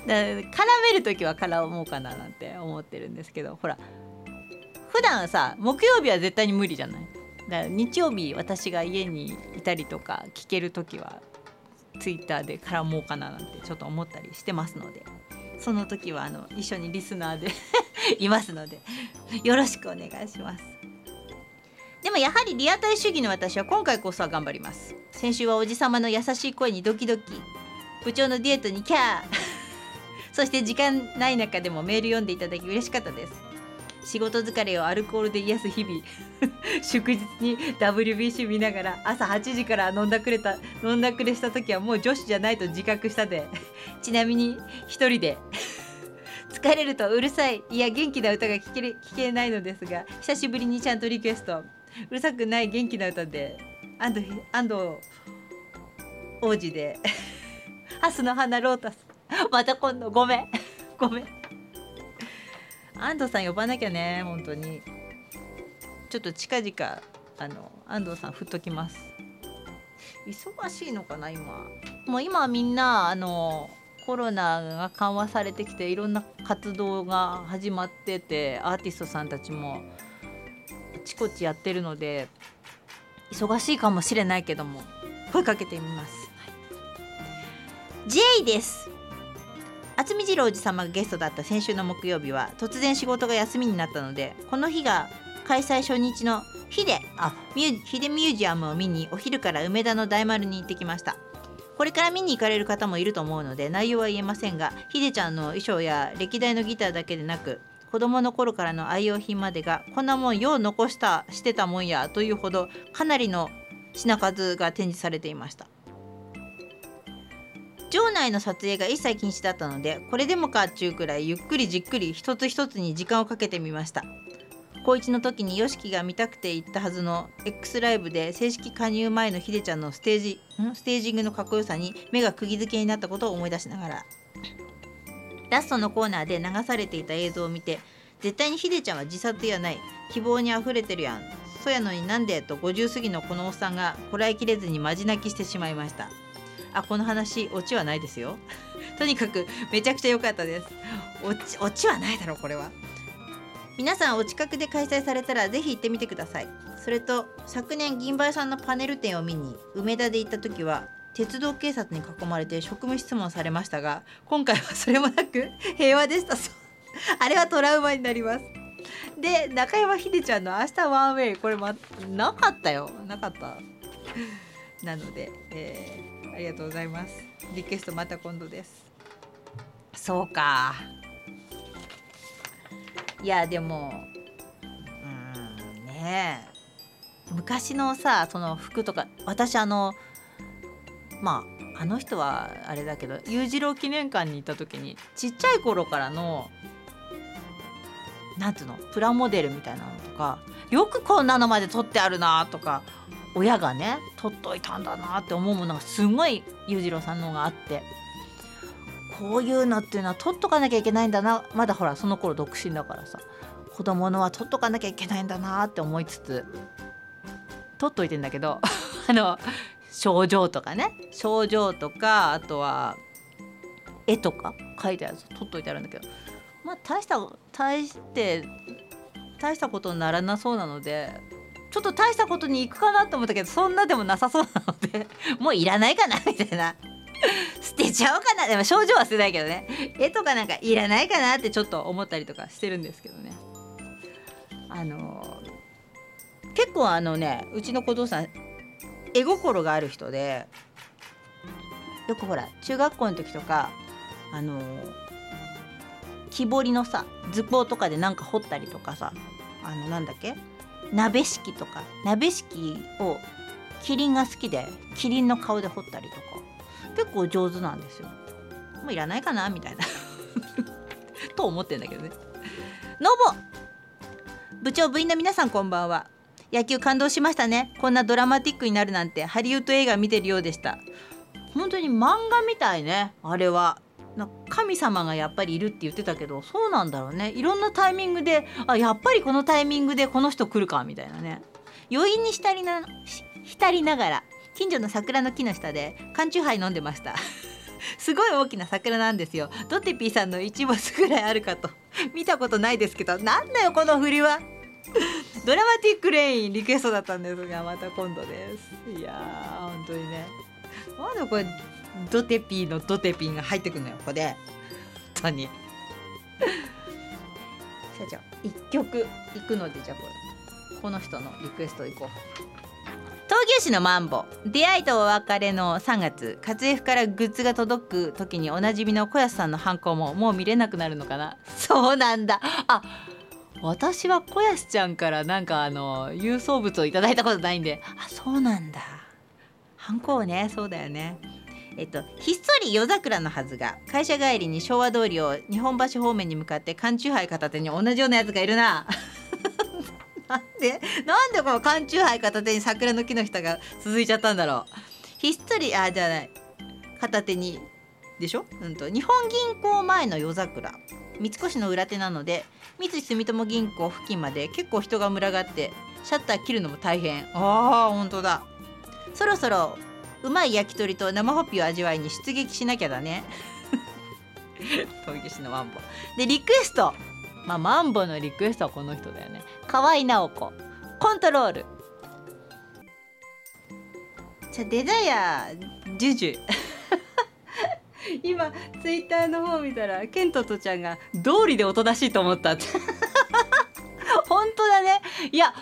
絡めるときは絡もうかななんて思ってるんですけど、ほら普段さ木曜日は絶対に無理じゃない。だから日曜日私が家にいたりとか聞けるときはツイッターで絡もうかななんてちょっと思ったりしてますので、その時は一緒にリスナーでいますのでよろしくお願いします。でもやはりリアタイ主義の私は今回こそは頑張ります。先週はおじさまの優しい声にドキドキ、部長のデュエットにキャーそして時間ない中でもメール読んでいただき嬉しかったです。仕事疲れをアルコールで癒す日々祝日に WBC 見ながら朝8時から飲んだくれした時はもう女子じゃないと自覚したでちなみに一人で疲れるとうるさい、いや元気な歌が聞けないのですが、久しぶりにちゃんとリクエスト、うるさくない元気な歌で安藤王子でハスの花ロータスまた今度ごめん安藤さん呼ばなきゃね、本当にちょっと近々安藤さん振っときます。忙しいのかな今。もう今みんなコロナが緩和されてきていろんな活動が始まってて、アーティストさんたちもあちこちやってるので忙しいかもしれないけども声かけてみます。J です。渥美二郎おじさまがゲストだった先週の木曜日は突然仕事が休みになったので、この日が開催初日のヒデミュージアムを見にお昼から梅田の大丸に行ってきました。これから見に行かれる方もいると思うので内容は言えませんが、ヒデちゃんの衣装や歴代のギターだけでなく子供の頃からの愛用品までがこんなもんよう残してたもんやというほどかなりの品数が展示されていました。場内の撮影が一切禁止だったのでこれでもかっちゅうくらいゆっくりじっくり一つ一つに時間をかけてみました。高1の時に YOSHIKI が見たくて行ったはずの X ライブで正式加入前のひでちゃんのステージングのかっこよさに目が釘付けになったことを思い出しながら、ラストのコーナーで流されていた映像を見て絶対にひでちゃんは自殺やない、希望にあふれてるやん、そやのになんでと50過ぎのこのおっさんがこらえきれずにまじ泣きしてしまいました。この話オチはないですよとにかくめちゃくちゃ良かったです。オチはないだろうこれは。皆さんお近くで開催されたらぜひ行ってみてください。それと昨年銀杯さんのパネル展を見に梅田で行った時は鉄道警察に囲まれて職務質問されましたが、今回はそれもなく平和でしたあれはトラウマになります。で中山秀ちゃんの明日ワンウェイ、これなかったよ、なかったなので、ありがとうございます。リクエストまた今度です。そうか、いやでもね昔のさその服とか、私まああの人はあれだけど、裕次郎記念館に行った時にちっちゃい頃からのなんていうのプラモデルみたいなのとか、よくこんなのまで撮ってあるなとか、親がね撮っといたんだなって思うものがすごい裕次郎さんの方があって、こういうのっていうのは撮っとかなきゃいけないんだな、まだほらその頃独身だからさ、子供のは撮っとかなきゃいけないんだなって思いつつ撮っといてんだけど症状とかね、症状とかあとは絵とか書いてあるやつ撮っといてあるんだけど、まあ大したことにならなそうなので、ちょっと大したことに行くかなと思ったけど、そんなでもなさそうなのでもういらないかなみたいな捨てちゃおうかな、でも症状は捨てないけどね、絵とかなんかいらないかなってちょっと思ったりとかしてるんですけどね。結構うちの小僧さん絵心がある人で、よくほら中学校の時とか木彫りのさ図工とかでなんか彫ったりとかさ、なんだっけ鍋敷きとか、鍋敷きをキリンが好きでキリンの顔で彫ったりとか結構上手なんですよ。もういらないかなみたいなと思ってんだけどね。ノボ部長部員の皆さんこんばんは。野球感動しましたね。こんなドラマティックになるなんてハリウッド映画見てるようでした。本当に漫画みたいね。あれは神様がやっぱりいるって言ってたけど、そうなんだろうね。いろんなタイミングで、あ、やっぱりこのタイミングでこの人来るかみたいなね。余韻に浸りながら近所の桜の木の下で缶チューハイ飲んでましたすごい大きな桜なんですよ。ドテピーさんの一没ぐらいあるかと見たことないですけど、なんだよこの振りはドラマティックレインリクエストだったんですが、また今度です。いやー本当にね、まだこれドテピーのドテピーが入ってくるのよここで本当に社長1曲いくので、じゃあこの人のリクエストいこう。闘牛士のマンボ、出会いとお別れの3月、活 F からグッズが届く時におなじみの小安さんのハンコもう見れなくなるのかな。そうなんだ。あ、私は小安ちゃんからなんか郵送物をいただいたことないんで、あ、そうなんだ。ハンコをね、そうだよね。ひっそり夜桜のはずが、会社帰りに昭和通りを日本橋方面に向かって缶チューハイ片手に同じようなやつがいるななんでこの缶チューハイ片手に桜の木の下が続いちゃったんだろう。ひっそりじゃない片手にでしょ、日本銀行前の夜桜、三越の裏手なので三井住友銀行付近まで結構人が群がってシャッター切るのも大変。あー本当だ。そろそろうまい焼き鳥と生ホッピーを味わいに出撃しなきゃだね東京市のマンボでリクエスト、まあ、マンボのリクエストはこの人だよね。河合直子、コントロール。じゃデザイアジュジュ今ツイッターの方見たらケントとちゃんが道理でおとなしいと思ったって本当だね。いやね、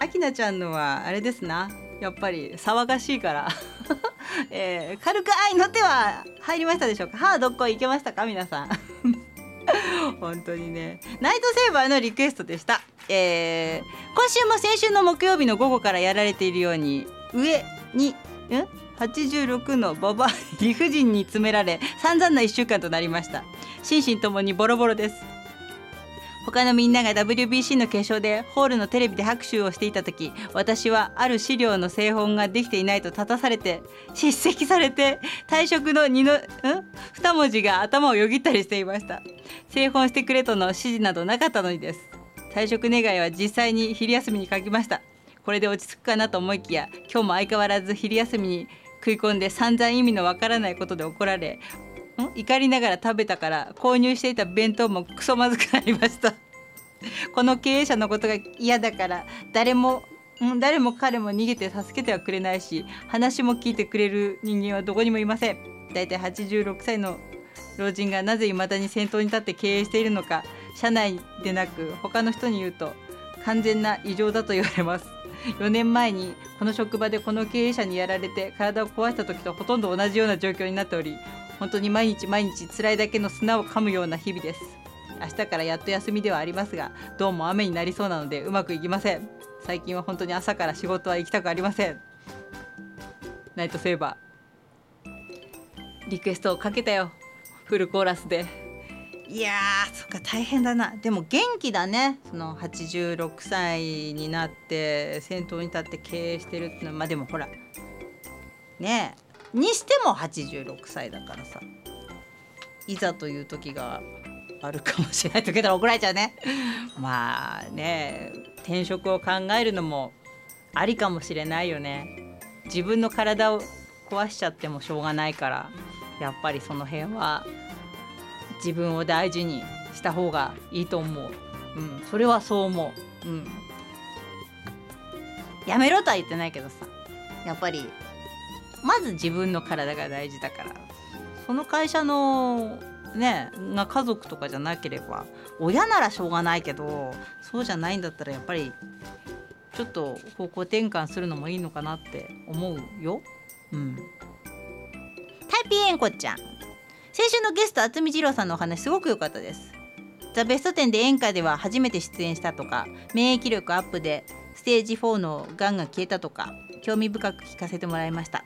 あきなちゃんのはあれですな、やっぱり騒がしいから軽く愛の手は入りましたでしょうか。ハードっこいけましたか皆さん本当にね、ナイトセーバーのリクエストでした。今週も先週の木曜日の午後からやられているように上に86のババ理不尽に詰められ散々な1週間となりました。心身ともにボロボロです。他のみんなが WBC の決勝でホールのテレビで拍手をしていた時、私はある資料の製本ができていないと立たされて叱責されて、退職の2文字が頭をよぎったりしていました。製本してくれとの指示などなかったのにです。退職願は実際に昼休みに書きました。これで落ち着くかなと思いきや、今日も相変わらず昼休みに食い込んで散々意味のわからないことで怒られ、怒りながら食べたから購入していた弁当もクソまずくなりましたこの経営者のことが嫌だから誰も彼も逃げて助けてはくれないし、話も聞いてくれる人間はどこにもいません。だいたい86歳の老人がなぜ未だに先頭に立って経営しているのか、社内でなく他の人に言うと完全な異常だと言われます。4年前にこの職場でこの経営者にやられて体を壊した時とほとんど同じような状況になっており、本当に毎日毎日辛いだけの砂を噛むような日々です。明日からやっと休みではありますが、どうも雨になりそうなのでうまくいきません。最近は本当に朝から仕事は行きたくありません。ナイトセーバーリクエストをかけたよ、フルコーラスで。いやー、そっか、大変だな。でも元気だね。その86歳になって先頭に立って経営してるってのは、まあでもほらねえ、にしても86歳だからさ、いざという時があるかもしれないと言ったら怒られちゃうね。まあね、転職を考えるのもありかもしれないよね。自分の体を壊しちゃってもしょうがないから、やっぱりその辺は自分を大事にした方がいいと思う。うん、それはそう思う。うん、やめろとは言ってないけどさ、やっぱりまず自分の体が大事だから、その会社のねが家族とかじゃなければ、親ならしょうがないけど、そうじゃないんだったらやっぱりちょっと方向転換するのもいいのかなって思うよ。うん。タイピーエンコちゃん、先週のゲスト渥美二郎さんのお話すごく良かったです。ザ・ベスト10で演歌では初めて出演したとか、免疫力アップでステージ4のがんが消えたとか、興味深く聞かせてもらいました。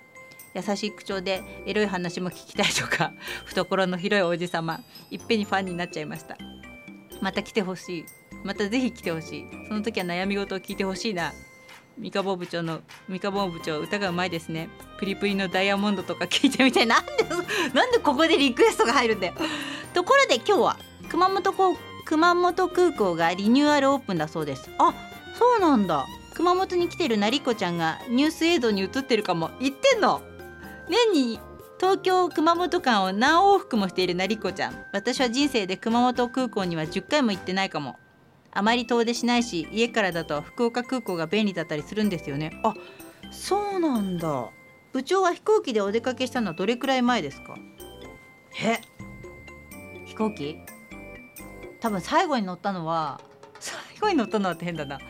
優しい口調でエロい話も聞きたいとか、懐の広いおじさま、いっぺんにファンになっちゃいました。また来てほしい、またぜひ来てほしい、その時は悩み事を聞いてほしいな。三河坊部長、歌がうまいですね。プリプリのダイヤモンドとか聞いてみたい。なんでここでリクエストが入るんだよ。ところで今日は熊本空港がリニューアルオープンだそうです。あ、そうなんだ。熊本に来てるなりこちゃんがニュース映像に映ってるかも。言ってんの。年に東京熊本間を何往復もしているなりこちゃん。私は人生で熊本空港には10回も行ってないかも。あまり遠出しないし、家からだと福岡空港が便利だったりするんですよね。あ、そうなんだ。部長は飛行機でお出かけしたのはどれくらい前ですか？え、飛行機？多分最後に乗ったのはって変だな。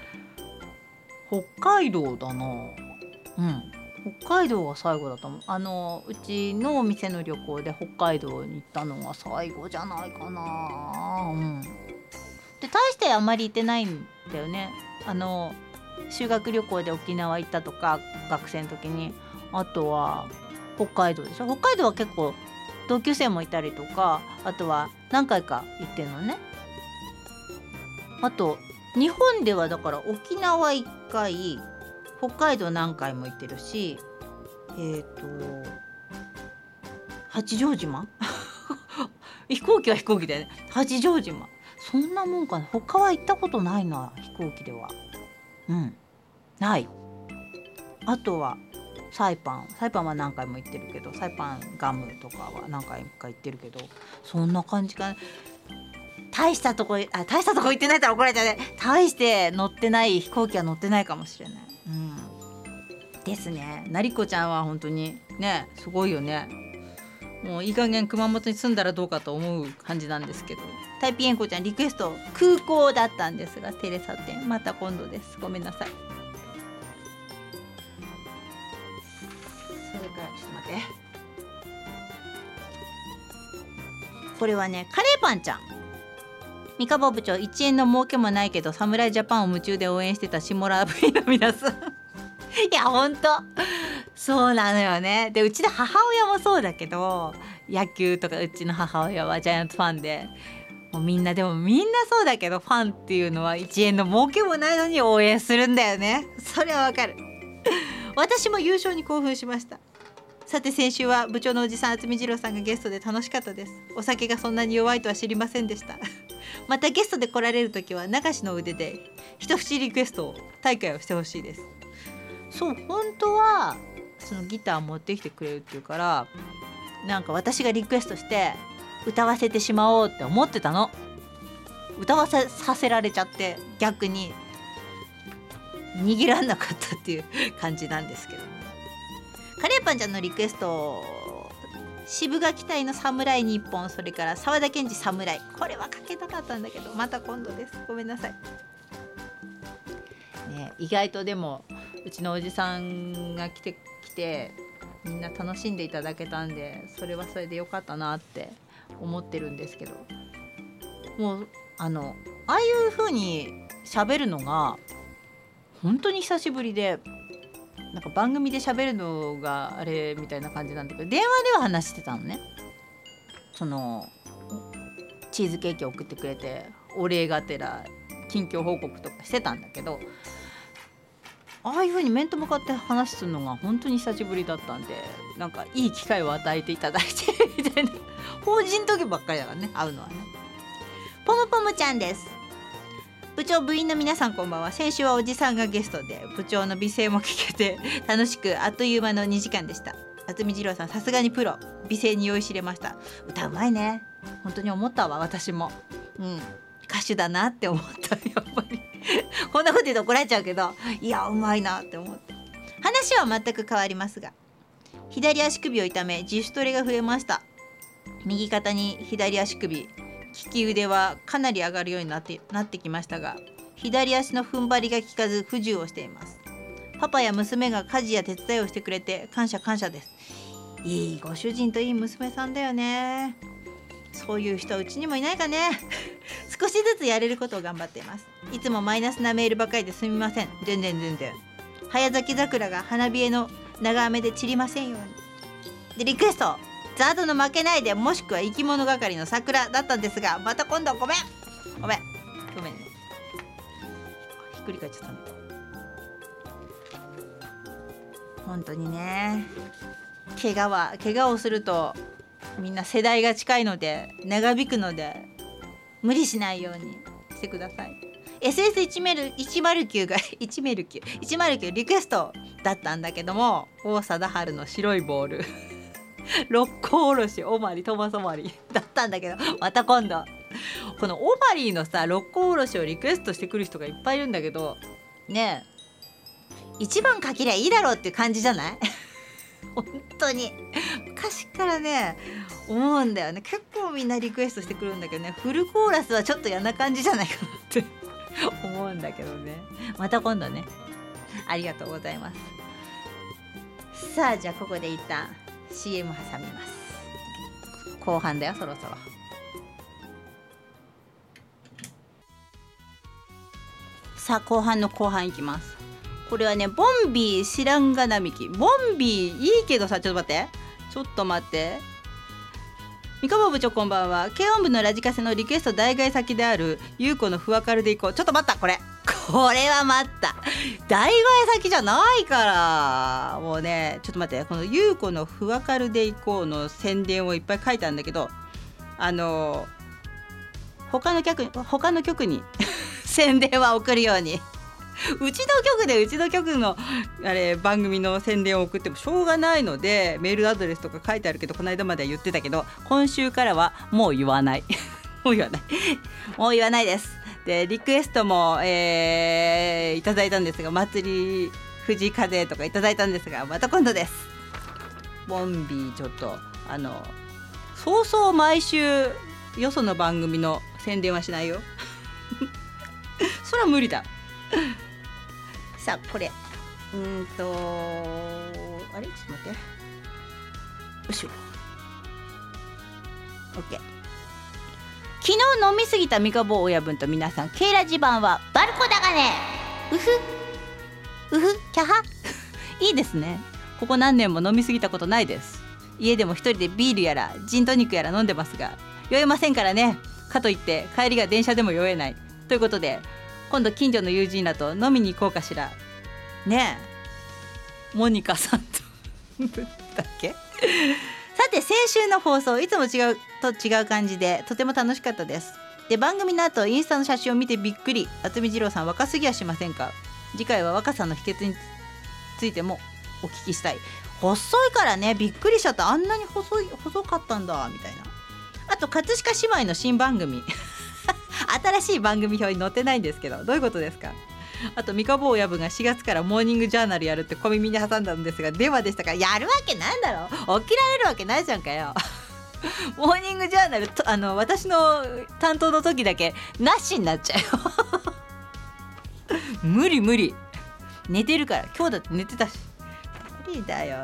北海道だな。うん。北海道が最後だと思う。うちのお店の旅行で北海道に行ったのが最後じゃないかな。うん。で、大してあんまり行ってないんだよね。修学旅行で沖縄行ったとか、学生の時に。あとは北海道でしょ。北海道は結構同級生もいたりとか、あとは何回か行ってんのね。あと日本ではだから沖縄1回、北海道何回も行ってるし、八丈島飛行機だよね。八丈島、そんなもんかな。他は行ったことないな、飛行機では。うん、ない。あとはサイパンは何回も行ってるけど、サイパンガムとかは何回か行ってるけど、そんな感じかな。大したとこ行ってないから怒られちゃうね。大して乗ってない飛行機は乗ってないかもしれない。うん、ですね。なりこちゃんは本当にね、すごいよね。もういい加減熊本に住んだらどうかと思う感じなんですけど。タイピエンコちゃんリクエスト空港だったんですが、テレサ店また今度です。ごめんなさい。それからちょっと待って、これはね、カレーパンちゃん、三河部長、1円の儲けもないけど侍ジャパンを夢中で応援してた下村部の皆さんいやほんとそうなのよね。で、うちの母親もそうだけど、野球とか、うちの母親はジャイアンツファンで、もうみんなそうだけど、ファンっていうのは1円の儲けもないのに応援するんだよね。それはわかる私も優勝に興奮しました。さて、先週は部長のおじさん渥美二郎さんがゲストで楽しかったです。お酒がそんなに弱いとは知りませんでしたまたゲストで来られる時は流しの腕で一節リクエスト大会をしてほしいです。そう、本当はそのギター持ってきてくれるっていうから、なんか私がリクエストして歌わせてしまおうって思ってたの。歌わせさせられちゃって、逆に握らなかったっていう感じなんですけどね。カレーパンちゃんのリクエスト、渋垣隊の侍日本、それから沢田研二侍、これはかけたかったんだけど、また今度です。ごめんなさい、ね。意外とでもうちのおじさんが来てみんな楽しんでいただけたんで、それはそれで良かったなって思ってるんですけど、もうああいう風に喋るのが本当に久しぶりで、なんか番組で喋るのがあれみたいな感じなんだけど、電話では話してたのね。そのチーズケーキを送ってくれてお礼がてら近況報告とかしてたんだけど、ああいうふうに面と向かって話すのが本当に久しぶりだったんで、なんかいい機会を与えていただいてみたいな、法人時ばっかりだからね、会うのはね。ポムポムちゃんです。部長、部員の皆さんこんばんは。先週はおじさんがゲストで部長の美声も聞けて楽しく、あっという間の2時間でした。渥美二郎さん、さすがにプロ、美声に酔いしれました。歌うまいね、本当に思ったわ。私も、うん、歌手だなって思った。やっぱりこんなこと言うと怒られちゃうけど、いやうまいなって思って。話は全く変わりますが、左足首を痛め自主トレが増えました。右肩に左足首、利き腕はかなり上がるようになってきましたが、左足の踏ん張りが効かず不自由をしています。パパや娘が家事や手伝いをしてくれて感謝感謝です。いいご主人といい娘さんだよね。そういう人はうちにもいないかね。少しずつやれることを頑張っています。いつもマイナスなメールばかりですみません。全然。早咲き桜が花冷えの長雨で散りませんように。でリクエスト、ザードの負けないで、もしくは生き物係の桜だったんですが、また今度ごめんね。ひっくり返っちゃった。本当にね、怪我をするとみんな世代が近いので長引くので、無理しないようにしてください。 SS109 が109リクエストだったんだけども、王貞治の白いボール六甲おろしオマリトマソマリだったんだけど、また今度このオマリのさ、六甲おろしをリクエストしてくる人がいっぱいいるんだけどね、え1番書きりゃいいだろうっていう感じじゃない？本当に昔からね思うんだよね。結構みんなリクエストしてくるんだけどね、フルコーラスはちょっと嫌な感じじゃないかなって思うんだけどね、また今度ね。ありがとうございます。さあ、じゃあここで一旦CM 挟みます。後半だよ、そろそろ。さあ、後半いきます。これはね、ボンビー知らんが並木。ボンビーいいけどさ、ちょっと待って。みかぼ部長こんばんは。軽音部のラジカセのリクエスト代替先であるゆうこのふわかるでいこう。ちょっと待った、これは待った、代替先じゃないから。もうね、ちょっと待って、このゆうこのふわかるでいこうの宣伝をいっぱい書いたんだけど、他の曲に宣伝は送るようにうちの局のあれ番組の宣伝を送ってもしょうがないので、メールアドレスとか書いてあるけど、この間までは言ってたけど、今週からはもう言わないです。でリクエストも、いただいたんですが、祭り藤風とかいただいたんですが、また今度です。ボンビー、ちょっとそうそう毎週よその番組の宣伝はしないよそれは無理ださあ、これあれ、ちょっと待って、よいしょ、 OK。昨日飲みすぎたミカボー親分と皆さん、ケイラジ版はバルコだがね、うふキャハいいですね。ここ何年も飲みすぎたことないです。家でも一人でビールやらジントニックやら飲んでますが、酔えませんからね。かといって帰りが電車でも酔えないということで、今度近所の友人らと飲みに行こうかしらね。えモニカさんとだっけさて、先週の放送、いつも違う感じでとても楽しかったです。で番組の後、インスタの写真を見てびっくり。渥美二郎さん若すぎはしませんか？次回は若さの秘訣についてもお聞きしたい。細いからね、びっくりしちゃった。あんなに細かったんだみたいな。あと葛飾姉妹の新番組新しい番組表に載ってないんですけど、どういうことですか？あとミカボー親分が4月からモーニングジャーナルやるって小耳に挟んだんですが、電話でしたから。やるわけないんだろ、起きられるわけないじゃんかよモーニングジャーナルと私の担当の時だけなしになっちゃうよ無理、寝てるから。今日だって寝てたし、無理だよ。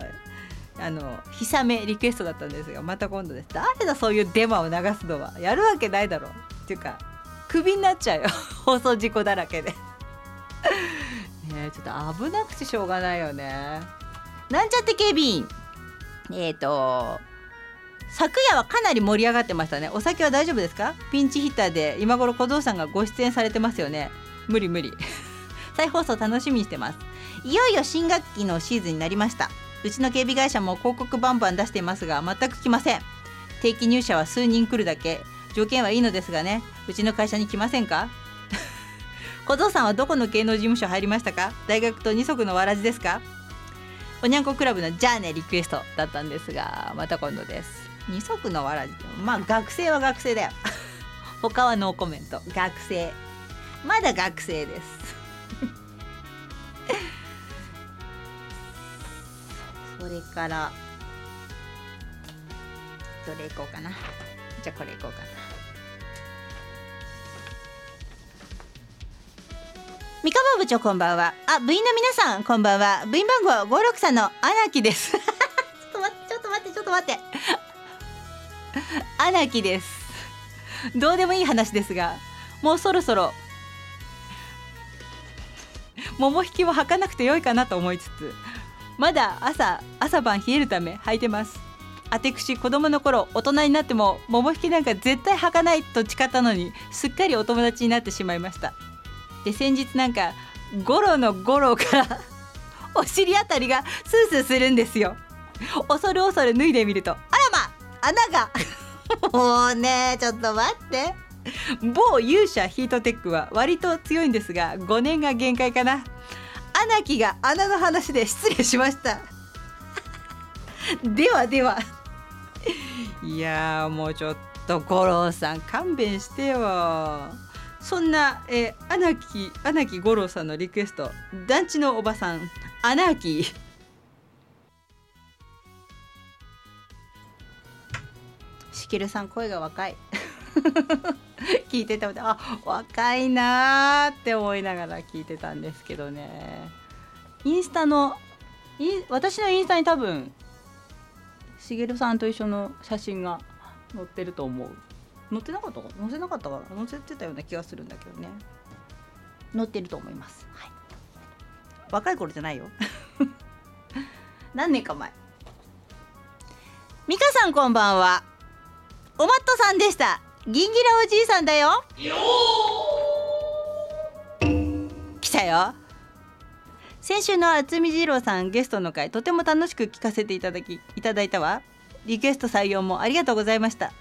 ひさめリクエストだったんですが、また今度です。誰だそういうデマを流すのは、やるわけないだろっていうか、クビになっちゃうよ放送事故だらけでね、ちょっと危なくてしょうがないよね。なんちゃって警備員、昨夜はかなり盛り上がってましたね。お酒は大丈夫ですか？ピンチヒッターで今頃小僧さんがご出演されてますよね。無理無理再放送楽しみにしてます。いよいよ新学期のシーズンになりました。うちの警備会社も広告バンバン出していますが全く来ません。定期入社は数人来るだけ、条件はいいのですがね、うちの会社に来ませんか小僧さんはどこの芸能事務所入りましたか？大学と二足のわらじですか？おにゃんこクラブのじゃあねリクエストだったんですが、また今度です。二足のわらじ、まあ学生は学生だよ他はノーコメント。学生、まだ学生ですそれからどれいこうかな。じゃあこれいこうかな。三河部長こんばんは。あ、部員の皆さんこんばんは。部員番号563のアナキですちょっと待ってアナキです。どうでもいい話ですが、もうそろそろ桃引きを履かなくてよいかなと思いつつ、まだ朝晩冷えるため履いてます。あてくし子供の頃、大人になっても桃引きなんか絶対履かないと誓ったのに、すっかりお友達になってしまいました。で、先日なんかゴロのゴロからお尻あたりがスースーするんですよ。恐る恐る脱いでみると、あらま、穴がもうね、ちょっと待って。某勇者ヒートテックは割と強いんですが、5年が限界かな。アナキが穴の話で失礼しましたではいやもうちょっと五郎さん勘弁してよ。そんなアナキ五郎さんのリクエスト、団地のおばさんアナキしきるさん、声が若い聞いてたので、あ、若いなーって思いながら聞いてたんですけどね。私のインスタに多分しげるさんと一緒の写真が載ってると思う。載ってなかったかな、載せてたような気がするんだけどね。載ってると思います、はい、若い頃じゃないよ何年か前。美香さんこんばんは。おまっとさんでした。ギンギラおじいさんだよ。来たよ。先週の渥美二郎さんゲストの回、とても楽しく聞かせていただいたわ。リクエスト採用もありがとうございました。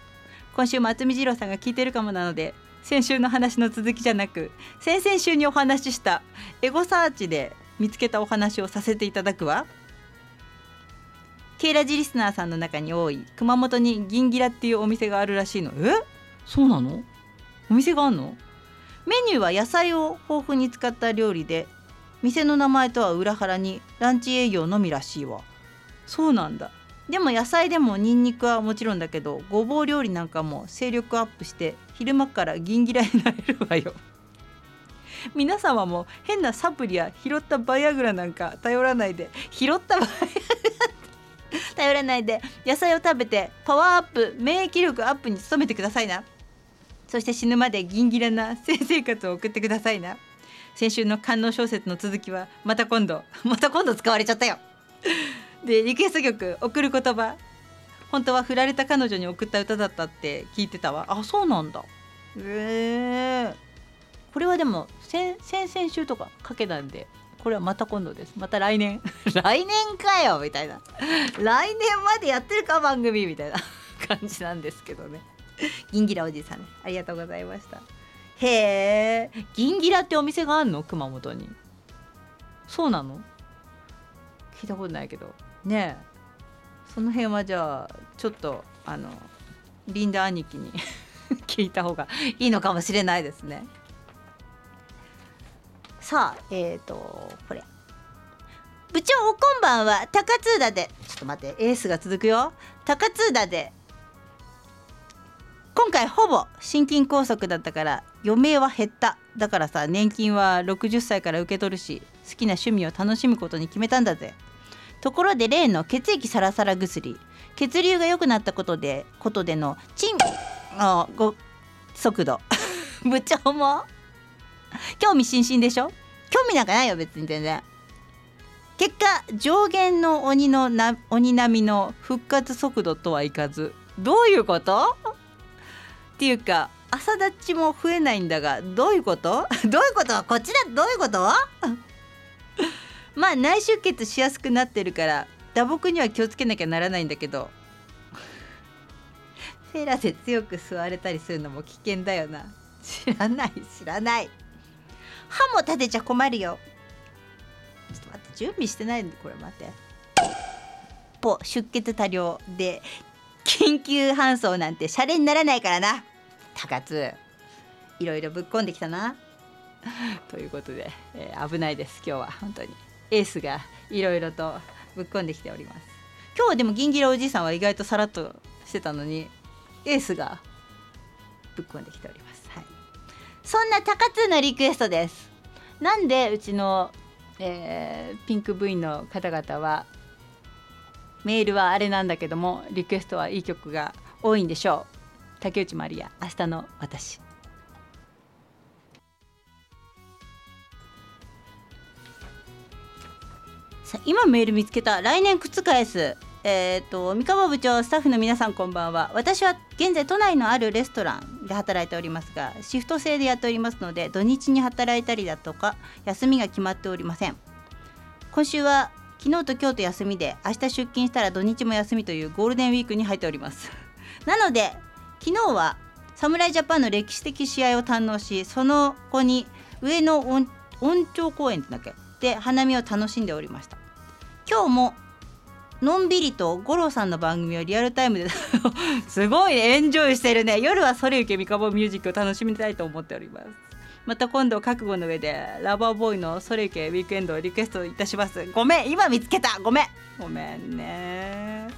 今週も渥美二郎さんが聞いてるかもなので、先週の話の続きじゃなく、先々週にお話ししたエゴサーチで見つけたお話をさせていただくわ。ケイラジリスナーさんの中に多い熊本に銀ギラっていうお店があるらしいの。そうなの？お店があんの？メニューは野菜を豊富に使った料理で、店の名前とは裏腹にランチ営業のみらしいわ。そうなんだ。でも野菜でもニンニクはもちろんだけど、ごぼう料理なんかも精力アップして昼間から銀ギラになれるわよ皆様も変なサプリや拾ったバイアグラなんか頼らないで野菜を食べてパワーアップ、免疫力アップに努めてくださいな。そして死ぬまでギンギラな性生活を送ってくださいな。先週の官能小説の続きはまた今度使われちゃったよで、リクエスト曲送る言葉、本当は振られた彼女に送った歌だったって聞いてたわ。あ、そうなんだ。これはでも先々週とかかけたんで、これはまた今度です。また来年来年かよみたいな来年までやってるか番組みたいな感じなんですけどね。ギンギラおじさん、ね、ありがとうございました。へー、ギンギラってお店があんの、熊本に。そうなの、聞いたことないけどね。え、その辺はじゃあちょっとリンダ兄貴に聞いた方がいいのかもしれないですね。さあ、これ部長おこんばんは。高津田で、ちょっと待って、エースが続くよ。高津田で今回ほぼ心筋梗塞だったから余命は減った。だからさ、年金は60歳から受け取るし、好きな趣味を楽しむことに決めたんだぜ。ところで例の血液サラサラ薬、血流が良くなったことでのチンご速度部長も興味津々でしょ。興味なんかないよ別に全然。結果上限の鬼並みの復活速度とはいかず、どういうことっていうか朝立ちも増えないんだが、どういうことどういうことこっちだ、どういうことまあ内出血しやすくなってるから打撲には気をつけなきゃならないんだけどフェラで強く吸われたりするのも危険だよな。知らない知らない。歯も立てちゃ困るよ。ちょっと待って、準備してないんで、これ待って。出血多量で緊急搬送なんてシャレにならないからな。高津いろいろぶっこんできたなということで、危ないです今日は。本当にエースがいろいろとぶっこんできております。今日はでも銀ギラおじいさんは意外とさらっとしてたのに、エースがぶっこんできております。はい、そんな高津のリクエストです。なんでうちの、ピンク部員の方々はメールはあれなんだけどもリクエストはいい曲が多いんでしょう。竹内まりや、明日の私。さ、今メール見つけた。来年覆す。三河部長、スタッフの皆さんこんばんは。私は現在都内のあるレストランで働いておりますが、シフト制でやっておりますので土日に働いたりだとか休みが決まっておりません。今週は昨日と今日と休みで、明日出勤したら土日も休みというゴールデンウィークに入っておりますなので昨日は侍ジャパンの歴史的試合を堪能し、その後に上野恩頂公園だけで花見を楽しんでおりました。今日ものんびりと五郎さんの番組をリアルタイムですごい、ね、エンジョイしてるね。夜はそれゆけみかぼミュージックを楽しみたいと思っております。また今度覚悟の上でラバーボーイのそれゆけウィークエンドをリクエストいたします。ごめん今見つけた、ごめんごめんね。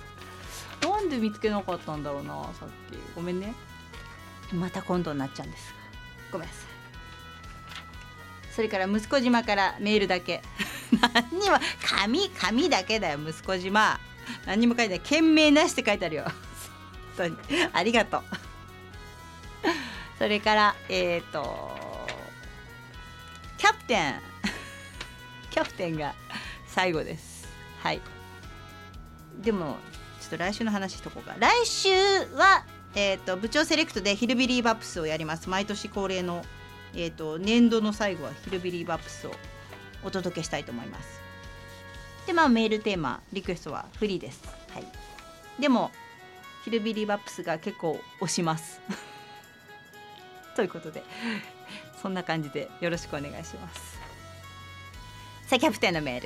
なんで見つけなかったんだろうな、さっきごめんね。また今度になっちゃうんですがごめんなさい。それから息子島からメールだけ何にも紙だけだよ。息子島何にも書いてない。件名なしって書いてあるよ本当にありがとうそれからキャプテンが最後です。はい、でもちょっと来週の話しとこうか。来週は、部長セレクトでヒルビリーバップスをやります。毎年恒例の年度の最後はヒルビリーバップスをお届けしたいと思います。でまあメールテーマリクエストはフリーです。はい、でもヒルビリーバップスが結構推しますということでそんな感じでよろしくお願いします。さあキャプテンのメー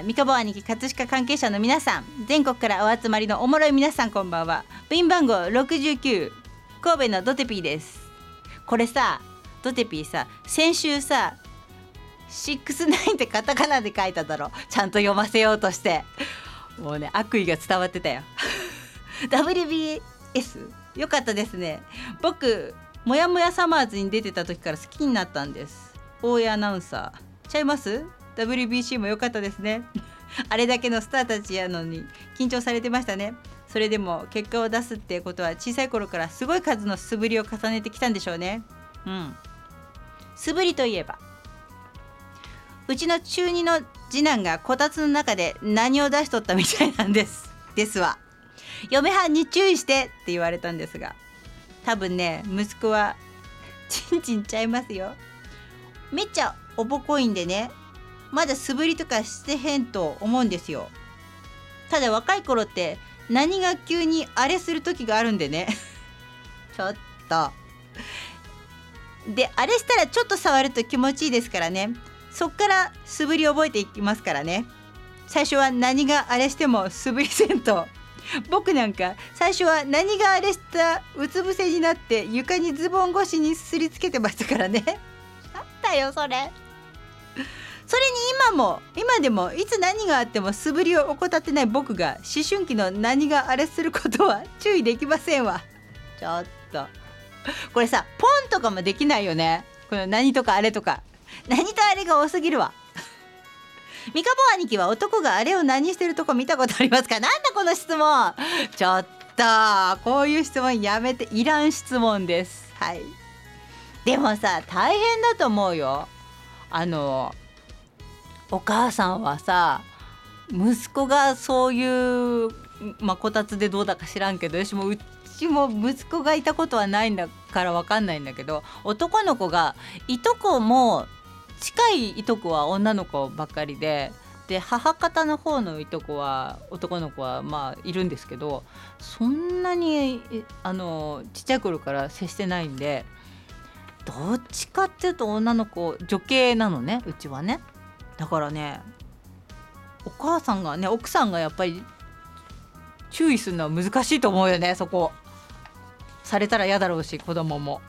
ル、三河兄貴、葛飾関係者の皆さん、全国からお集まりのおもろい皆さんこんばんは。部員番号69、神戸のドテピーです。これさドテピーさ、先週さ69ってカタカナで書いただろ、ちゃんと読ませようとして。もうね悪意が伝わってたよWBS よかったですね。僕もやもやサマーズに出てた時から好きになったんです。大江アナウンサーちゃいます。 WBC もよかったですねあれだけのスターたちやのに緊張されてましたね。それでも結果を出すってことは小さい頃からすごい数の素振りを重ねてきたんでしょうね。うん、素振りといえばうちの中2の次男がこたつの中で何を出しとったみたいなんですわ。嫁はんに注意してって言われたんですが、多分ね息子はチンチンちゃいますよ。めっちゃおぼこいんでね、まだ素振りとかしてへんと思うんですよ。ただ若い頃って何が急にあれする時があるんでねちょっとであれしたらちょっと触ると気持ちいいですからね。そっから素振り覚えていきますからね。最初は何があれしても素振りせんと。僕なんか最初は何があれしたうつ伏せになって床にズボン越しにすりつけてましたからねあったよそれ。それに今でもいつ何があっても素振りを怠ってない僕が思春期の何があれすることは注意できませんわ。ちょっとこれさポンとかもできないよね。この何とかあれとか何とあれが多すぎるわ三河兄貴は男があれを何してるとこ見たことありますか。なんだこの質問、ちょっとこういう質問やめて、いらん質問です。はい、でもさ大変だと思うよ。お母さんはさ、息子がそういう、まあ、こたつでどうだか知らんけど、よしもう私も息子がいたことはないんだから分かんないんだけど、男の子がいとこも近いいとこは女の子ばっかりで、で母方の方のいとこは男の子はまあいるんですけど、そんなにちっちゃい頃から接してないんで、どっちかっていうと女の子女系なのね、うちはね。だからね、お母さんがね、奥さんがやっぱり注意するのは難しいと思うよね。そこされたら嫌だろうし、子供も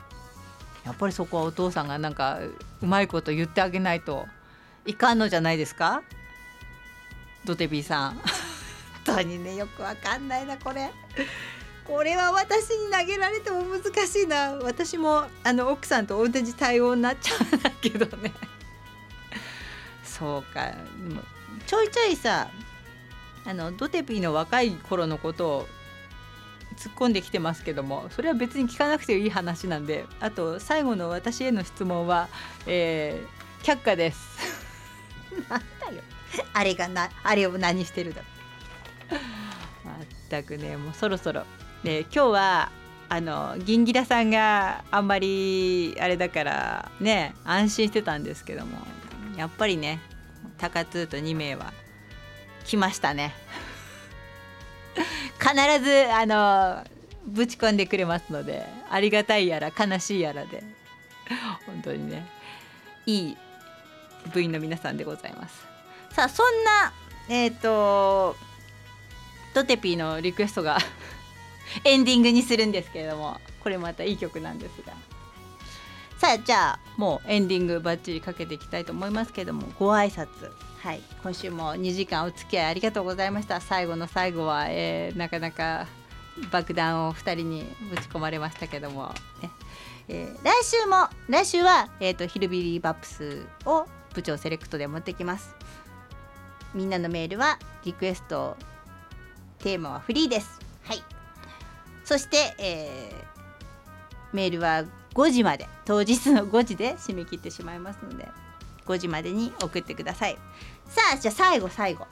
やっぱりそこはお父さんがなんかうまいこと言ってあげないといかんのじゃないですか、ドテビーさん。本当にね、よくわかんないなこれ。これは私に投げられても難しいな。私も奥さんと同じ対応になっちゃうんだけどね。そうか、ちょいちょいさ、ドテピーの若い頃のことを突っ込んできてますけども、それは別に聞かなくていい話なんで、あと最後の私への質問は、却下です。なんだよあれがな、あれを何してるだろう。まったくね、もうそろそろ、今日はギンギラさんがあんまりあれだからね、安心してたんですけども、やっぱりね高津と2名は来ましたね。必ずぶち込んでくれますので、ありがたいやら悲しいやらで、本当にねいい部員の皆さんでございます。さあ、そんなドテピーのリクエストがエンディングにするんですけれども、これまたいい曲なんですが、さあじゃあもうエンディングバッチリかけていきたいと思いますけれども、ご挨拶、はい、今週も2時間お付き合いありがとうございました。最後の最後は、なかなか爆弾を2人にぶち込まれましたけども、ね、来週は、ヒルビリーバップスを部長セレクトで持ってきます。みんなのメールはリクエスト、テーマはフリーです、はい、そして、メールは5時まで、当日の5時で締め切ってしまいますので、5時までに送ってください。さあ、じゃあ最後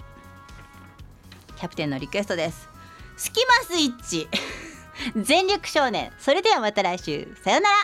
キャプテンのリクエストです。スキマスイッチ全力少年。それではまた来週、さよなら。